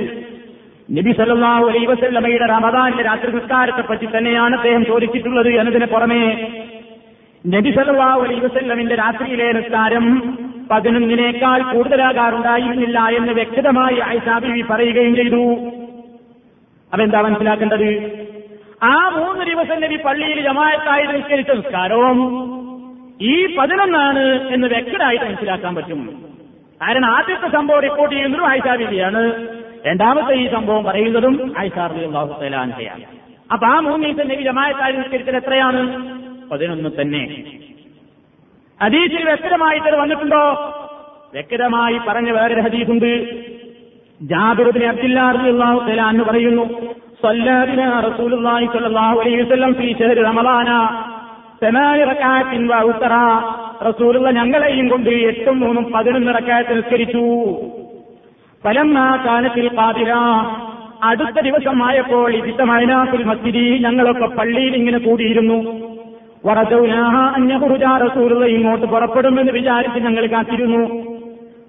നബി സല്ലല്ലാഹു അലൈഹി വസല്ലമയുടെ റമദാനിലെ രാത്രി നിസ്കാരത്തെപ്പറ്റി തന്നെയാണ് അദ്ദേഹം ചോദിച്ചിട്ടുള്ളത് എന്നതിന് പുറമെ നബി സല്ലല്ലാഹു അലൈഹി വസല്ലമിന്റെ രാത്രിയിലെ നിസ്കാരം പതിനൊന്നിനേക്കാൾ കൂടുതലാകാറുണ്ടായിരുന്നില്ല എന്ന് വ്യക്തമായി ആയിഷ ബീവി പറയുകയും ചെയ്തു. അതെന്താ മനസ്സിലാക്കേണ്ടത്? ആ മൂന്ന് ദിവസം നബി പള്ളിയിൽ ജമാഅത്തായി നിസ്കരിച്ച നിസ്കാരവും ഈ പതിനൊന്നാണ് എന്ന് വ്യക്തമായിട്ട് മനസ്സിലാക്കാൻ പറ്റും. കാരണം ആദ്യത്തെ സംഭവം റിപ്പോർട്ട് ചെയ്യുന്നതും ആയിഷ ബീവിയാണ്, രണ്ടാമത്തെ ഈ സംഭവം പറയുന്നതും ആയിഷ റളിയല്ലാഹു തആല അൻഹയാണ്. അപ്പൊ ആ മൂന്ന് ദിവസം നബി ജമാഅത്തായി നിസ്കരിച്ചത് എത്രയാണ്? പതിനൊന്ന് തന്നെ. ഹദീസിൽ വ്യക്തമായിട്ടത് വന്നിട്ടുണ്ടോ? വ്യക്തമായി പറഞ്ഞ വേറൊരു ഹദീസുണ്ട്. ജാബിർ ഇബ്നു അബ്ദുല്ലാ റളിയല്ലാഹു തആല അൻഹു പറയുന്നു, صلى بنا رسول الله صلى الله عليه وسلم في شهر رمضان ثمان ركعات واوترا رسول الله ഞങ്ങളെയും കൊണ്ട് എട്ടും മൂന്നും പതിനൊന്ന് റക്അത്ത് നിസ്കരിച്ചു. فلما كانت القادرة അടുത്ത ദിവസമായപ്പോൾ ഇജ്തമഅനാ ഫിൽ മസ്ജിദി ഞങ്ങളൊക്കെ പള്ളിയിൽ ഇങ്ങനെ കൂടിയിരുന്നു. ورجونا أن يخرج رسول الله ഇങ്ങോട്ട് പുറപ്പെടുമെന്ന് വിചാരിച്ച് ഞങ്ങൾ കാത്തിരുന്നു.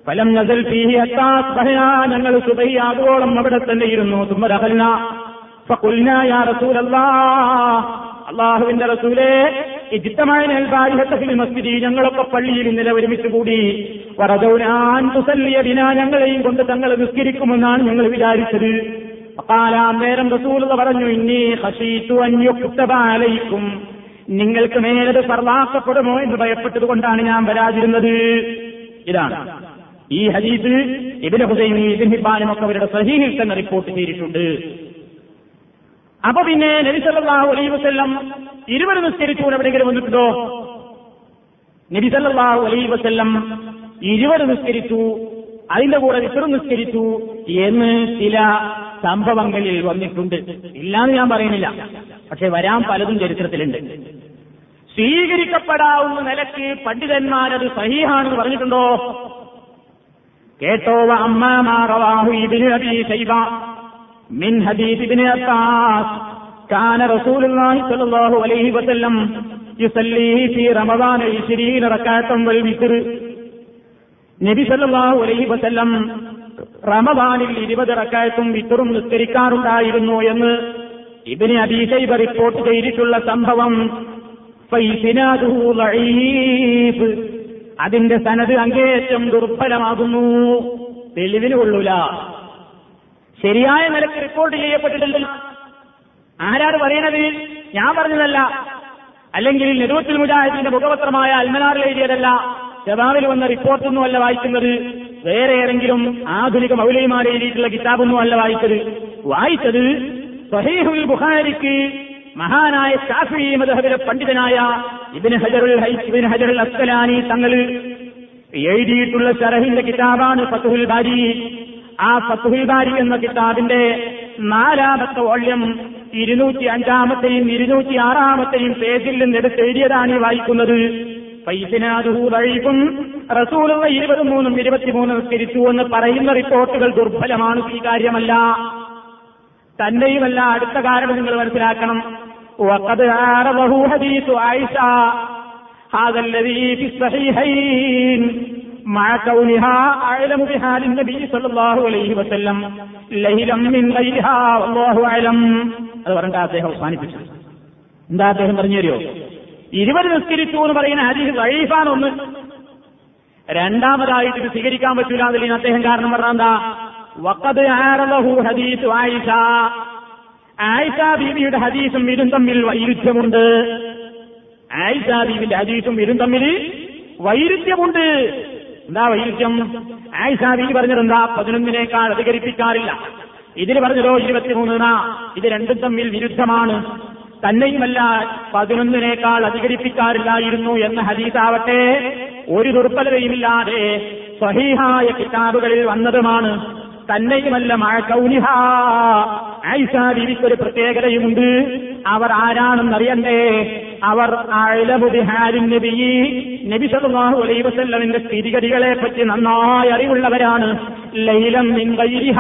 فلم نزل فيه حتى أصبحنا ഞങ്ങൾ സുബഹിയാകുവോളം അവിടെ തന്നെ ഇരുന്നു. ثم رحلنا فقلنا يا رسول الله അല്ലാഹുവിന്റെ റസൂലേ ഇജ്തമഅന അൽബാരിഹത ഫിൽ മസ്ജിദി ഞങ്ങളൊക്കെ പള്ളിയിൽ ഇന്നലെ ഒരുമിച്ച് കൂടി. വറദൗനാ അൻ തുസല്ലിയ ബിനാ ഞങ്ങളെയും കൊണ്ട് തങ്ങൾ നിസ്കരിക്കുമെന്നാണ് ഞങ്ങൾ വിചാരിച്ചത്. فقال അന്നേരം റസൂലുള്ള പറഞ്ഞു, ഇന്നി ഖശീതു അൻ യുക്തബ അലൈക്കും നിങ്ങൾക്ക് മേലത് ഫർളാക്കപ്പെടുമോ എന്ന് ഭയപ്പെട്ടതുകൊണ്ടാണ് ഞാൻ വരാതിരുന്നത്. ഇതാണ് ഈ ഹദീസ്. ഇബ്നു ഹുസൈമി, ഇബ്നു ഹിബ്ബാനും ഒക്കെ അവരുടെ സഹീഹിൽ തന്നെ റിപ്പോർട്ട് ചെയ്തിട്ടുണ്ട്. അപ്പൊ പിന്നെ നബി സല്ലല്ലാഹു അലൈഹി വസല്ലം ഇരുവരും നിസ്കരിച്ചു എവിടെയെങ്കിലും വന്നിട്ടുണ്ടോ? നബി സല്ലല്ലാഹു അലൈഹി വസല്ലം ഇരുവരും നിസ്കരിച്ചു, അതിന്റെ കൂടെ വിത്രും നിസ്കരിച്ചു എന്ന് ചില സംഭവങ്ങളിൽ വന്നിട്ടുണ്ട്. ഇല്ലാന്ന് ഞാൻ പറയുന്നില്ല, പക്ഷെ വരാൻ പലതും ചരിത്രത്തിലുണ്ട്. സ്വീകരിക്കപ്പെടാവുന്ന നിലയ്ക്ക് പണ്ഡിതന്മാരത് സഹീഹാണെന്ന് പറഞ്ഞിട്ടുണ്ടോ? കേട്ടോ, അമ്മാ മാ റവാഹു ഇബ്നു അബീ ശൈബ മിൻ ഹദീസ് ഇബ്നു അബ്ബാസ് കാന റസൂലുള്ളാഹി സ്വല്ലല്ലാഹു അലൈഹി വസല്ലം യുസല്ലീ ഫീ റമദാന ഇശ്രീന റകഅതൻ വൽ വിത്ർ. നബി സല്ലല്ലാഹു അലൈഹി വസല്ലം റമദാനിൽ ഇരുപത് റകഅത്തും വിത്റും നിസ്കരിക്കാറുണ്ടായിരുന്നു എന്ന് ഇബ്നു അബീ ശൈബ റിപ്പോർട്ട് ചെയ്തിട്ടുള്ള സംഭവം ഫൈസിനാദുഹു ലഈഫ്, അതിന്റെ സനത് അങ്ങേയറ്റം ദുർബലമാകുന്നു, തെളിവിന് കൊള്ളൂല, ശരിയായ നിലക്ക് റിപ്പോർട്ട് ചെയ്യപ്പെട്ടിട്ടില്ല. ആരാണ് പറയണത്? ഞാൻ പറഞ്ഞതല്ല, അല്ലെങ്കിൽ നെടുവത്തിൽ മുജാഹിദിന്റെ മുഖപത്രമായ അൽമനാറിൽ എഴുതിയതല്ല, ജവാബിൽ വന്ന റിപ്പോർട്ടൊന്നും അല്ല വായിക്കുന്നത്, വേറെ ഏതെങ്കിലും ആധുനിക മൗലവിമാർ എഴുതിയിട്ടുള്ള കിതാബൊന്നും അല്ല വായിച്ചത്. വായിച്ചത് സ്വഹീഹുൽ ബുഖാരിക്ക് മഹാനായ ശാഫിഈ മദ്ഹബിലെ പണ്ഡിതനായ ഇബ്നു ഹജറുൽ ഇബ്നു ഹജറുൽ അസ്കലാനി തങ്ങൾ എഴുതിയിട്ടുള്ള ശറഹിന്റെ കിതാബാണ് ഫത്ഹുൽ ബാരി. ആ ഫത്ഹുൽ ബാരി എന്ന കിതാബിന്റെ നാലാമത്തെ വോള്യം ഇരുന്നൂറ്റി അഞ്ചാമത്തെയും ഇരുന്നൂറ്റി ആറാമത്തെയും പേജിൽ നിന്നെടുത്ത് എഴുതിയതാണ് ഈ വായിക്കുന്നത്. ഫൈസിനാദുഹു ദഈഫുൻ, റസൂലുള്ളാഹി ഇരുപത് മൂന്നും ഇരുപത്തിമൂന്നും നിസ്കരിച്ചു എന്ന് പറയുന്ന റിപ്പോർട്ടുകൾ ദുർബലമാണ്, സ്വീകാര്യമല്ല. തന്നെയുമല്ല, അടുത്ത കാരണം നിങ്ങൾ മനസ്സിലാക്കണം. وقد عارضه حديث عائشة هذا الذي في الصحيحين مع كونها أعلم بحال النبي صلى الله عليه وسلم ليلا من غيرها والله أعلم. അത് പറഞ്ഞിട്ട് അദ്ദേഹം അവസാനിപ്പിച്ചു. എന്താ അദ്ദേഹം പറഞ്ഞുതരുമോ? ഇരുവർ നിസ്കരിച്ചു എന്ന് പറയുന്ന ഹദീസ് ദഈഫാണ് ഒന്ന്, രണ്ടാമതായിട്ട് ഇത് സ്വീകരിക്കാൻ പറ്റൂല എന്നതിന് അദ്ദേഹം കാരണം പറഞ്ഞാൽ എന്താ? വഖദ് ആറളഹു ഹദീസ് ആയിഷ, ആയിഷ ബീവിയുടെ ഹദീസും ഇതും തമ്മിൽ വൈരുദ്ധ്യമുണ്ട്. ആയിഷ ബീവിയുടെ ഹദീസും ഇതും തമ്മിൽ വൈരുദ്ധ്യമുണ്ട്. എന്താ വൈരുദ്ധ്യം? ആയിഷ ബീവി പറഞ്ഞതെന്താ? പതിനൊന്നിനേക്കാൾ അധികരിപ്പിക്കാറില്ല. ഇതിൽ പറഞ്ഞതോ ഇരുപത്തിമൂന്നാ. ഇത് രണ്ടും തമ്മിൽ വിരുദ്ധമാണ്. തന്നെയുമല്ല, പതിനൊന്നിനേക്കാൾ അധികരിപ്പിക്കാറില്ലായിരുന്നു എന്ന ഹദീസാവട്ടെ ഒരു ദുർബലതയുമില്ലാതെ സ്വഹീഹായ കിതാബുകളിൽ വന്നതുമാണ്. തന്നെയുമല്ല, മഅകൗനിഹ, ആയിഷ ബീവിക്കൊരു പ്രത്യേകതയുമുണ്ട്. അവർ ആരാണെന്നറിയണ്ടേ? അവർ അഅ്ലമു ബിഹാലിൻ നബി, നബി സല്ലല്ലാഹു അലൈഹി വസല്ലമിന്റെ സ്ഥിതിഗതികളെ പറ്റി നന്നായി അറിവുള്ളവരാണ്. ലൈലം മിൻ ഗൈരിഹ,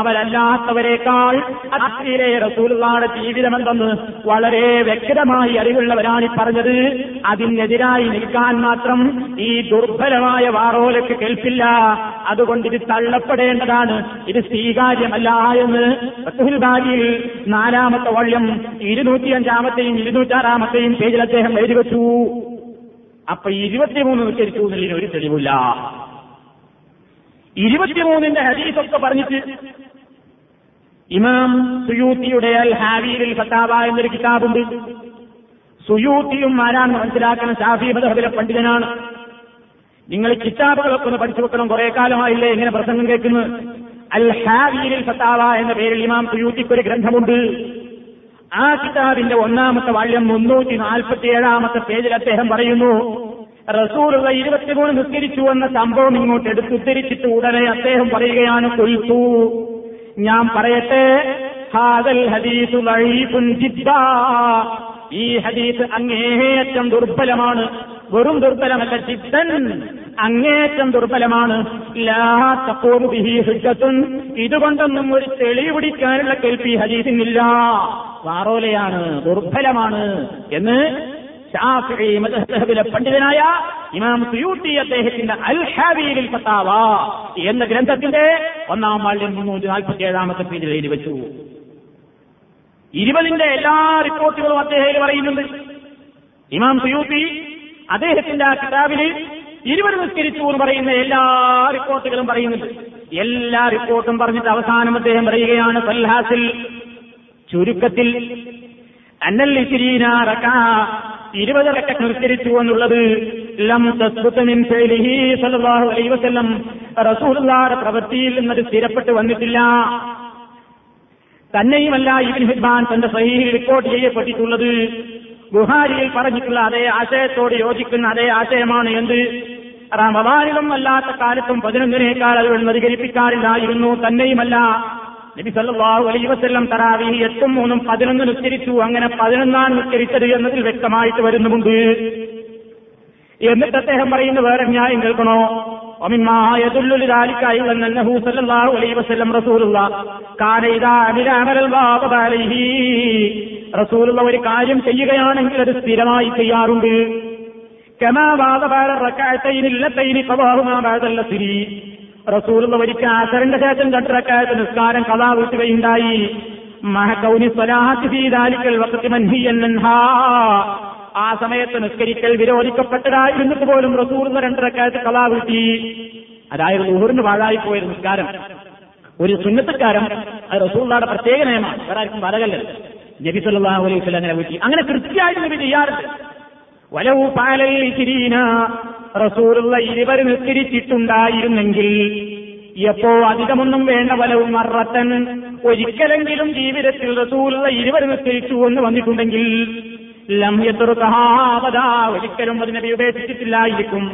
അവരല്ലാത്തവരെക്കാൾ അതിലെ റസൂലുള്ളാഹിയുടെ ജീവിതമെന്തെന്ന് വളരെ വ്യക്തമായി അറിവുള്ളവരാണ് പറഞ്ഞത്. അതിനെതിരായി നിൽക്കാൻ മാത്രം ഈ ദുർബലമായ വാറോലക്ക് കേൾപ്പില്ല. അതുകൊണ്ട് ഇത് തള്ളപ്പെടേണ്ടതാണ്, ഇത് സ്വീകാര്യമല്ല എന്ന് ഫത്ഹുൽ ബാരിയിൽ നാലാമത്തെ വള്യം ഇരുന്നൂറ്റി അഞ്ചാമത്തെയും ഇരുന്നൂറ്റാറാമത്തെയും പേജിൽ അദ്ദേഹം എഴുതി വെച്ചു. അപ്പൊ ഇരുപത്തിമൂന്ന് ഉച്ചരിച്ചു എന്നുള്ളതിന് ഒരു തെളിവില്ല. ഇരുപത്തിമൂന്നിന്റെ ഹദീസൊക്കെ പറഞ്ഞിട്ട് ഇമാം സുയൂത്തിയുടെ അൽ ഹാവീൽ ഫതാവ എന്നൊരു കിതാബുണ്ട്. സുയൂത്തിയും ആരാണെന്ന് മനസ്സിലാക്കണം, ശാഫി മദ്ഹബിലെ പണ്ഡിതനാണ്. നിങ്ങൾ കിതാബുകളൊക്കെ ഒന്ന് പഠിച്ചു വെക്കണം, കുറെ കാലമായില്ലേ ഇങ്ങനെ പ്രസംഗം കേൾക്കുന്നു. അൽ ഹാവീൽ ഫതാവ എന്ന പേരിൽ ഇമാം സുയൂത്തിക്കൊരു ഗ്രന്ഥമുണ്ട്. ആ കിതാബിന്റെ ഒന്നാമത്തെ വാള്യം മുന്നൂറ്റി നാൽപ്പത്തി ഏഴാമത്തെ പേജിൽ അദ്ദേഹം പറയുന്നു, റസൂലുള്ള ഇരുപത്തിമൂന്ന് നിസ്കരിച്ചു എന്ന സംഭവം ഇങ്ങോട്ട് എടുത്ത് ഉദ്ധരിച്ചിട്ട് ഉടനെ അദ്ദേഹം പറയുകയാണ്, ഖുൽതു, ഞാൻ പറയട്ടെ, ഹാദൽ ഹദീസു ലഈഫുൻ ജിദ്ദാ, ഈ ഹദീസ് അങ്ങേയറ്റം ദുർബലമാണ്. വെറും ദുർബലമല്ല, ജിദ്ദൻ, അങ്ങേയറ്റം ദുർബലമാണ്. ലാ തഖൂമു ബിഹി ഹുജ്ജത്തുൻ, ഇതുകൊണ്ടൊന്നും ഒരു തെളിവ് പിടിക്കാനുള്ള കെൽപ്പി ഹദീസിനില്ല. വാറോലയാണ്, ദുർബലമാണ് എന്ന് ശാഫിഈ മദ്ഹബിലെ പണ്ഡിതനായ ഇമാം സുയൂത്തി അദ്ദേഹത്തിന്റെ അൽ ഹാവീൽ ഫതാവ എന്ന ഗ്രന്ഥത്തിന്റെ ഒന്നാം വാള്യം മുന്നൂറ്റി നാൽപ്പത്തി ഏഴാമത്തെ പേജിൽ എഴുതി വെച്ചു. ഇരുപതിന്റെ എല്ലാ റിപ്പോർട്ടുകളും അദ്ദേഹം പറയുന്നുണ്ട്. ഇമാം സുയൂത്തി അദ്ദേഹത്തിന്റെ ആ കിതാബിൽ ഇരുപത് നിസ്കരിച്ചു എന്ന് പറയുന്ന എല്ലാ റിപ്പോർട്ടുകളും പറയുന്നുണ്ട്. എല്ലാ റിപ്പോർട്ടും പറഞ്ഞിട്ട് അവസാനം അദ്ദേഹം പറയുകയാണ്, ഫൽഹാസിൽ, ചുരുക്കത്തിൽ, അന്നൽ ഇശ്രീന റക, ഇരുപത് റക്അത്ത് നിസ്കരിച്ചു എന്നുള്ളത് ലം തസ്ബുത മിൻ ഫഅലിഹി സല്ലല്ലാഹു അലൈഹി വസല്ലം, റസൂലുള്ളാഹിയുടെ പ്രവൃത്തിയിൽ നിന്നത് സ്ഥിരപ്പെട്ട് വന്നിട്ടില്ല. തന്നെയുമല്ല ഇബ്നു ഹിബ്ബാൻ തന്റെ സ്വഹീഹിൽ റിപ്പോർട്ട് ചെയ്യപ്പെട്ടിട്ടുള്ളത്. ബുഹാരിയിൽ പറഞ്ഞിട്ടുള്ള അതേ ആശയത്തോട് യോജിക്കുന്ന അതേ ആശയമാണ് എന്ത്? റമളാനിലും അല്ലാത്ത കാലത്തും പതിനൊന്നിനേക്കാൾ അത് അധികരിപ്പിക്കാറില്ലായിരുന്നു. തന്നെയുമല്ല നബി സല്ലല്ലാഹു അലൈഹി വസല്ലം തറാവീഹ് എട്ടും മൂന്നും പതിനൊന്ന് നിസ്കരിച്ചു, അങ്ങനെ പതിനൊന്നാം നിസ്കരിച്ചത് എന്നതിൽ വ്യക്തമായിട്ട് വരുന്നുമുണ്ട്. എന്നിട്ട് അദ്ദേഹം പറയുന്ന വേറെ ന്യായം കേൾക്കണോ? ومما يدل لذلك أيضا أنه صلى الله عليه وسلم رسول الله كان إذا عمل عمل الواجب عليه, رسول الله ഒരു കാര്യം ചെയ്യുകയാണെങ്കിൽ അത് സ്ഥിരമായി ചെയ്യാറുണ്ട്. كما واجب على الركعتين اللتين قضاهما بعد العصر, റസൂലുള്ള ഒരിക്കൽ അസറിന്റെ ശേഷം രണ്ട് റക്അത്ത് നിസ്കാരം ഖളാ വീട്ടുകയുണ്ടായി. മഹകൗനി സ്വലാഹത്തി ഫീ ദാലിക്കൽ വഖ്തി മൻഹിയൻ അൻഹാ, ആ സമയത്ത് നിസ്കരിക്കൽ വിരോധിക്കപ്പെട്ടതായിരുന്നിട്ട് പോലും റസൂലുള്ള രണ്ട് റക്അത്ത് ഖളാ വീട്ടി. അതായത് ളുഹുറിന് പാഴായിപ്പോയ നിസ്കാരം ഒരു സുന്നത്തുകാരം, അത് റസൂലുള്ളാഹിയുടെ പ്രത്യേക നിയമമാണ്, വേറെ ആർക്കും വരകല്ല. നബി സല്ലല്ലാഹു അലൈഹി വസല്ലം അങ്ങനെ വീട്ടി, അങ്ങനെ കൃത്യമായിട്ട് നബി ചെയ്യാറുണ്ട്. വലൗ ഫഅലൽ ഇശ്രീന, റസൂലുള്ള ഇരുവരും നിസ്കരിച്ചിട്ടുണ്ടായിരുന്നെങ്കിൽ, എപ്പോ അധികമൊന്നും വേണ്ട, വലവും മറത്തൻ, ഒരിക്കലെങ്കിലും ജീവിതത്തിൽ റസൂലുള്ള ഇരുവരും നിസ്കരിച്ചു എന്ന് വന്നിട്ടുണ്ടെങ്കിൽ ലം യതർഹാവദ, ഒരിക്കലും അത് നബി ഉപേക്ഷിച്ചിട്ടില്ലായിരിക്കും.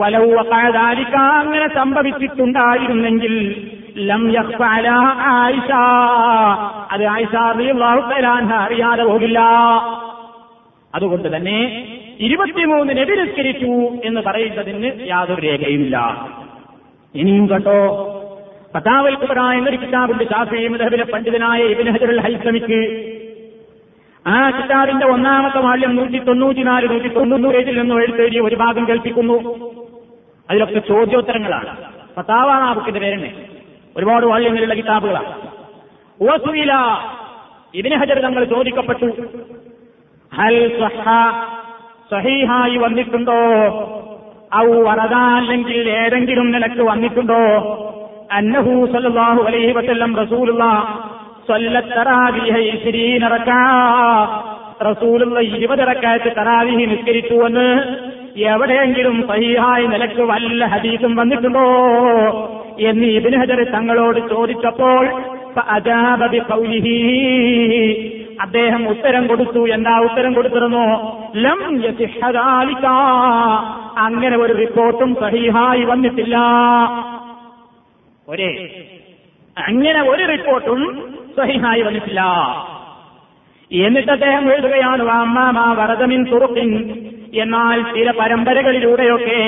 വലൗ വഖഅദാലിക, അങ്ങനെ സംഭവിച്ചിട്ടുണ്ടായിരുന്നെങ്കിൽ ലം യഖ്ഫ അലാ ആയിഷ, അത് ആയിഷ റളിയല്ലാഹു തആല അൻഹ അറിയാതെ പോകില്ല. അതുകൊണ്ട് തന്നെ ഇരുപത്തിമൂന്ന് നബി നിസ്കരിച്ചു എന്ന് പറയുന്നതിന് യാതൊരു രേഖയുമില്ല. ഇനിയും കേട്ടോ, ഫതാവൽ കുബ്രാ എന്നൊരു കിതാബിന്റെ ശാഫിഈ മദ്ഹബിലെ പണ്ഡിതനായ ഇബ്നു ഹജറുൽ ഹൈസമിക്ക് ആ കിതാബിന്റെ ഒന്നാമത്തെ വാള്യം നൂറ്റി തൊണ്ണൂറ്റിനാല് നൂറ്റി തൊണ്ണൂറ് പേജിൽ നിന്നും എഴുത്തേടി ഒരു ഭാഗം കേൾപ്പിക്കുന്നു. അതിലൊക്കെ ചോദ്യോത്തരങ്ങളാണ്. ഫതാവ ആ ബുക്കിന്റെ പേരെന്നെ, ഒരുപാട് വാള്യങ്ങളുള്ള കിതാബുകളാണ്. വസുഇല, ഇബ്നു ഹജർ തങ്ങൾ ചോദിക്കപ്പെട്ടു, ഹൽ സ്വഹ, സഹീഹായി വന്നിട്ടുണ്ടോ, ഔ വറദ, അല്ലെങ്കിൽ ഏതെങ്കിലും നിലക്ക് വന്നിട്ടുണ്ടോ, അന്നഹു സല്ലല്ലാഹു അലൈഹി വസല്ലം റസൂലുള്ളാഹി സ്വല്ലത്ത തറാവീഹ ഇശ്രീന റക്അ, റസൂലുള്ളാഹി ഇരുപത് റക്അത്ത് തറാവീഹ് നിസ്കരിച്ചു എന്ന് എവിടെയെങ്കിലും സഹീഹായി നിലക്ക് വല്ല ഹദീസും വന്നിട്ടുണ്ടോ എന്ന് ഇബ്നു ഹജർ തങ്ങളോട് ചോദിച്ചപ്പോൾ ഫഅജാബ ബിഖൗലിഹി, അദ്ദേഹം ഉത്തരം കൊടുത്തു. എന്താ ഉത്തരം കൊടുത്തിരുന്നു? ലം യസിഹ ദാലിക, അങ്ങനെ ഒരു റിപ്പോർട്ടും സഹീഹായി വന്നിട്ടില്ല. ഒരേ അങ്ങനെ ഒരു റിപ്പോർട്ടും സഹീഹായി വന്നിട്ടില്ല. എന്നിട്ട് അദ്ദേഹം എഴുതുകയാണ്, വാമ്മാ മാ വറദ മിൻ തുറുഖിൻ, എന്നാൽ ചില പരമ്പരകളിലൂടെയൊക്കെ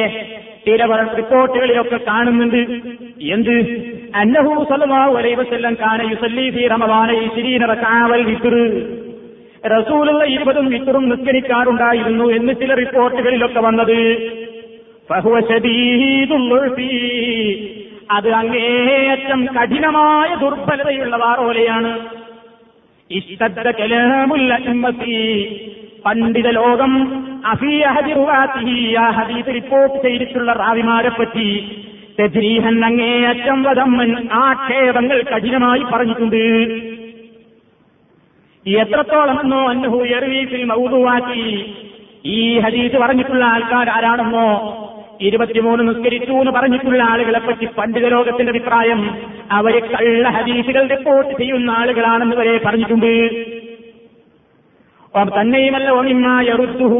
ചില റിപ്പോർട്ടുകളിലൊക്കെ കാണുന്നുണ്ട്. എന്ത്? അന്നഹു സല്ലല്ലാഹു അലൈഹി വസല്ലം കാന യുസല്ലി ഫീ റമളാന ഇശ്രീന റക്അ വൽ വിത്ർ, റസൂലുള്ള ഇരുപതും വിത്റും നിസ്കരിക്കാറുണ്ടായിരുന്നു എന്ന് ചില റിപ്പോർട്ടുകളിലൊക്കെ വന്നത്. ഫഹുവ ശദീദുൽ ലുഫി, അത് അങ്ങേയറ്റം കഠിനമായ ദുർബലതയുള്ള വാറോലയാണ്. ഇഷ്ടദ്ദ കലാമുൽ ഉമ്മത്തി, പണ്ഡിത ലോകം റിപ്പോർട്ട് ചെയ്തിട്ടുള്ള റാവിമാരെപ്പറ്റി തജ്രീഹൻ അങ്ങേയറ്റം വധമ്മൻ ആക്ഷേപങ്ങൾ കഠിനമായി പറഞ്ഞിട്ടുണ്ട്. എത്രത്തോളമെന്നോ അന്നഹു യർവീഫിൽ മൗദുആത്തി, ഈ ഹദീസ് പറഞ്ഞിട്ടുള്ള ആൾക്കാർ ആരാണെന്നോ, ഇരുപത്തിമൂന്ന് നിസ്കരിച്ചു എന്ന് പറഞ്ഞിട്ടുള്ള ആളുകളെപ്പറ്റി പണ്ഡിത ലോകത്തിന്റെ അഭിപ്രായം അവര് കള്ള ഹദീസുകൾ റിപ്പോർട്ട് ചെയ്യുന്ന ആളുകളാണെന്ന് വരെ പറഞ്ഞിട്ടുണ്ട്. തന്നെയുമല്ല ഒമിമ്മ യറുദ്ദുഹു,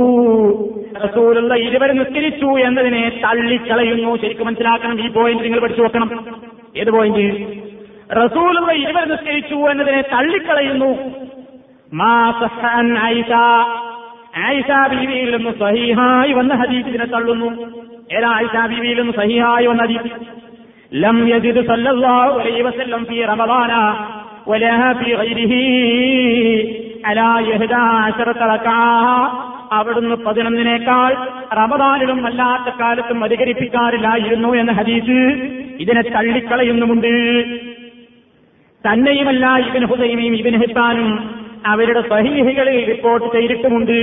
റസൂലുള്ള ഇരുവരും നിസ്കരിച്ചു എന്നതിനെ തള്ളിക്കളയുന്നു. ശരിക്കും മനസ്സിലാക്കണം, ഈ പോയിന്റ് നിങ്ങൾ പഠിച്ചു വെക്കണം. ഏത് പോയിന്റ്? റസൂലുള്ള ഇരുവരും നിസ്കരിച്ചു എന്നതിനെ തള്ളിക്കളയുന്നു. മാ സഹ അൻ ആയിഷ, ആയിഷ ബീവിയിൽ നിന്ന് സഹീഹായി വന്ന ഹദീസിനെ തള്ളുന്നു. ഏതാ ആയിഷ ബീവിയിൽ നിന്ന് സഹീഹായി വന്ന ഹദീസ്? ലം യജിദ് സല്ലല്ലാഹു അലൈഹി വസല്ലം ഫീ റമളാന വലാ ഫീ ഗൈരിഹി അലാ യഹ്ദ അശറത റകഅ. അവിടുന്ന് പതിനൊന്നിനേക്കാൾ റമദാനിലും അല്ലാത്ത കാലത്തും അധികരിപ്പിക്കാറില്ലായിരുന്നു എന്ന ഹദീസ് ഇതിനെ തള്ളിക്കളയുന്നുമുണ്ട്. തന്നെയുമല്ല ഇബ്നു ഹുസൈമയും ഇബ്നു ഹിബ്ബാനും അവരുടെ സ്വഹീഹുകളിൽ റിപ്പോർട്ട് ചെയ്തിട്ടുമുണ്ട്.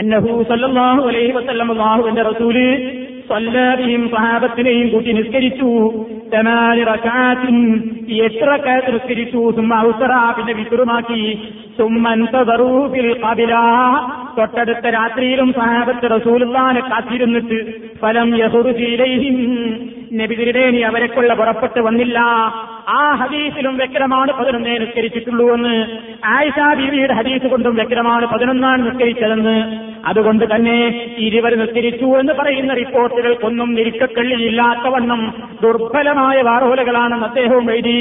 അന്നഹു സല്ലല്ലാഹു അലൈഹി വസല്ലം അല്ലാഹുവിന്റെ റസൂല് സ്വല്ലബിയും സഹാബത്തിനെയും കൂട്ടി നിസ്കരിച്ചു. തനാലി റകഅത്തിൻ, എട്ട് റകഅത്ത് നിസ്കരിച്ചു. സുമ്മ ഔസറാ, പിന്നെ വിതുറുമാക്കി. സുമ്മ അൻതദറു ഫിൽ ഖബില, തൊട്ടടുത്ത രാത്രിയിലും സഹാബത്ത് റസൂലുള്ളാഹിനെ കാത്തിരുന്നിട്ട് ഫലം യഖുറുജു ഇലൈഹിം, നബി തിരുമേനി അവരെ കൊള്ള പുറപ്പെട്ട് വന്നില്ല. ആ ഹദീസിലും വ്യക്തമാണ് പതിനൊന്നേ നിസ്കരിച്ചിട്ടുള്ളൂ എന്ന്. ആയിഷാ ബീവിയുടെ ഹദീസ് കൊണ്ടും വ്യക്തമാണ് പതിനൊന്നാണ് നിസ്കരിച്ചതെന്ന്. അതുകൊണ്ട് തന്നെ ഇരുവർ നിസ്കരിച്ചു എന്ന് പറയുന്ന റിപ്പോർട്ടുകൾക്കൊന്നും നിരിക്കക്കള്ളിയില്ലാത്ത വണ്ണം ദുർബലമായ വാറോലകളാണെന്ന് അദ്ദേഹവും എഴുതി.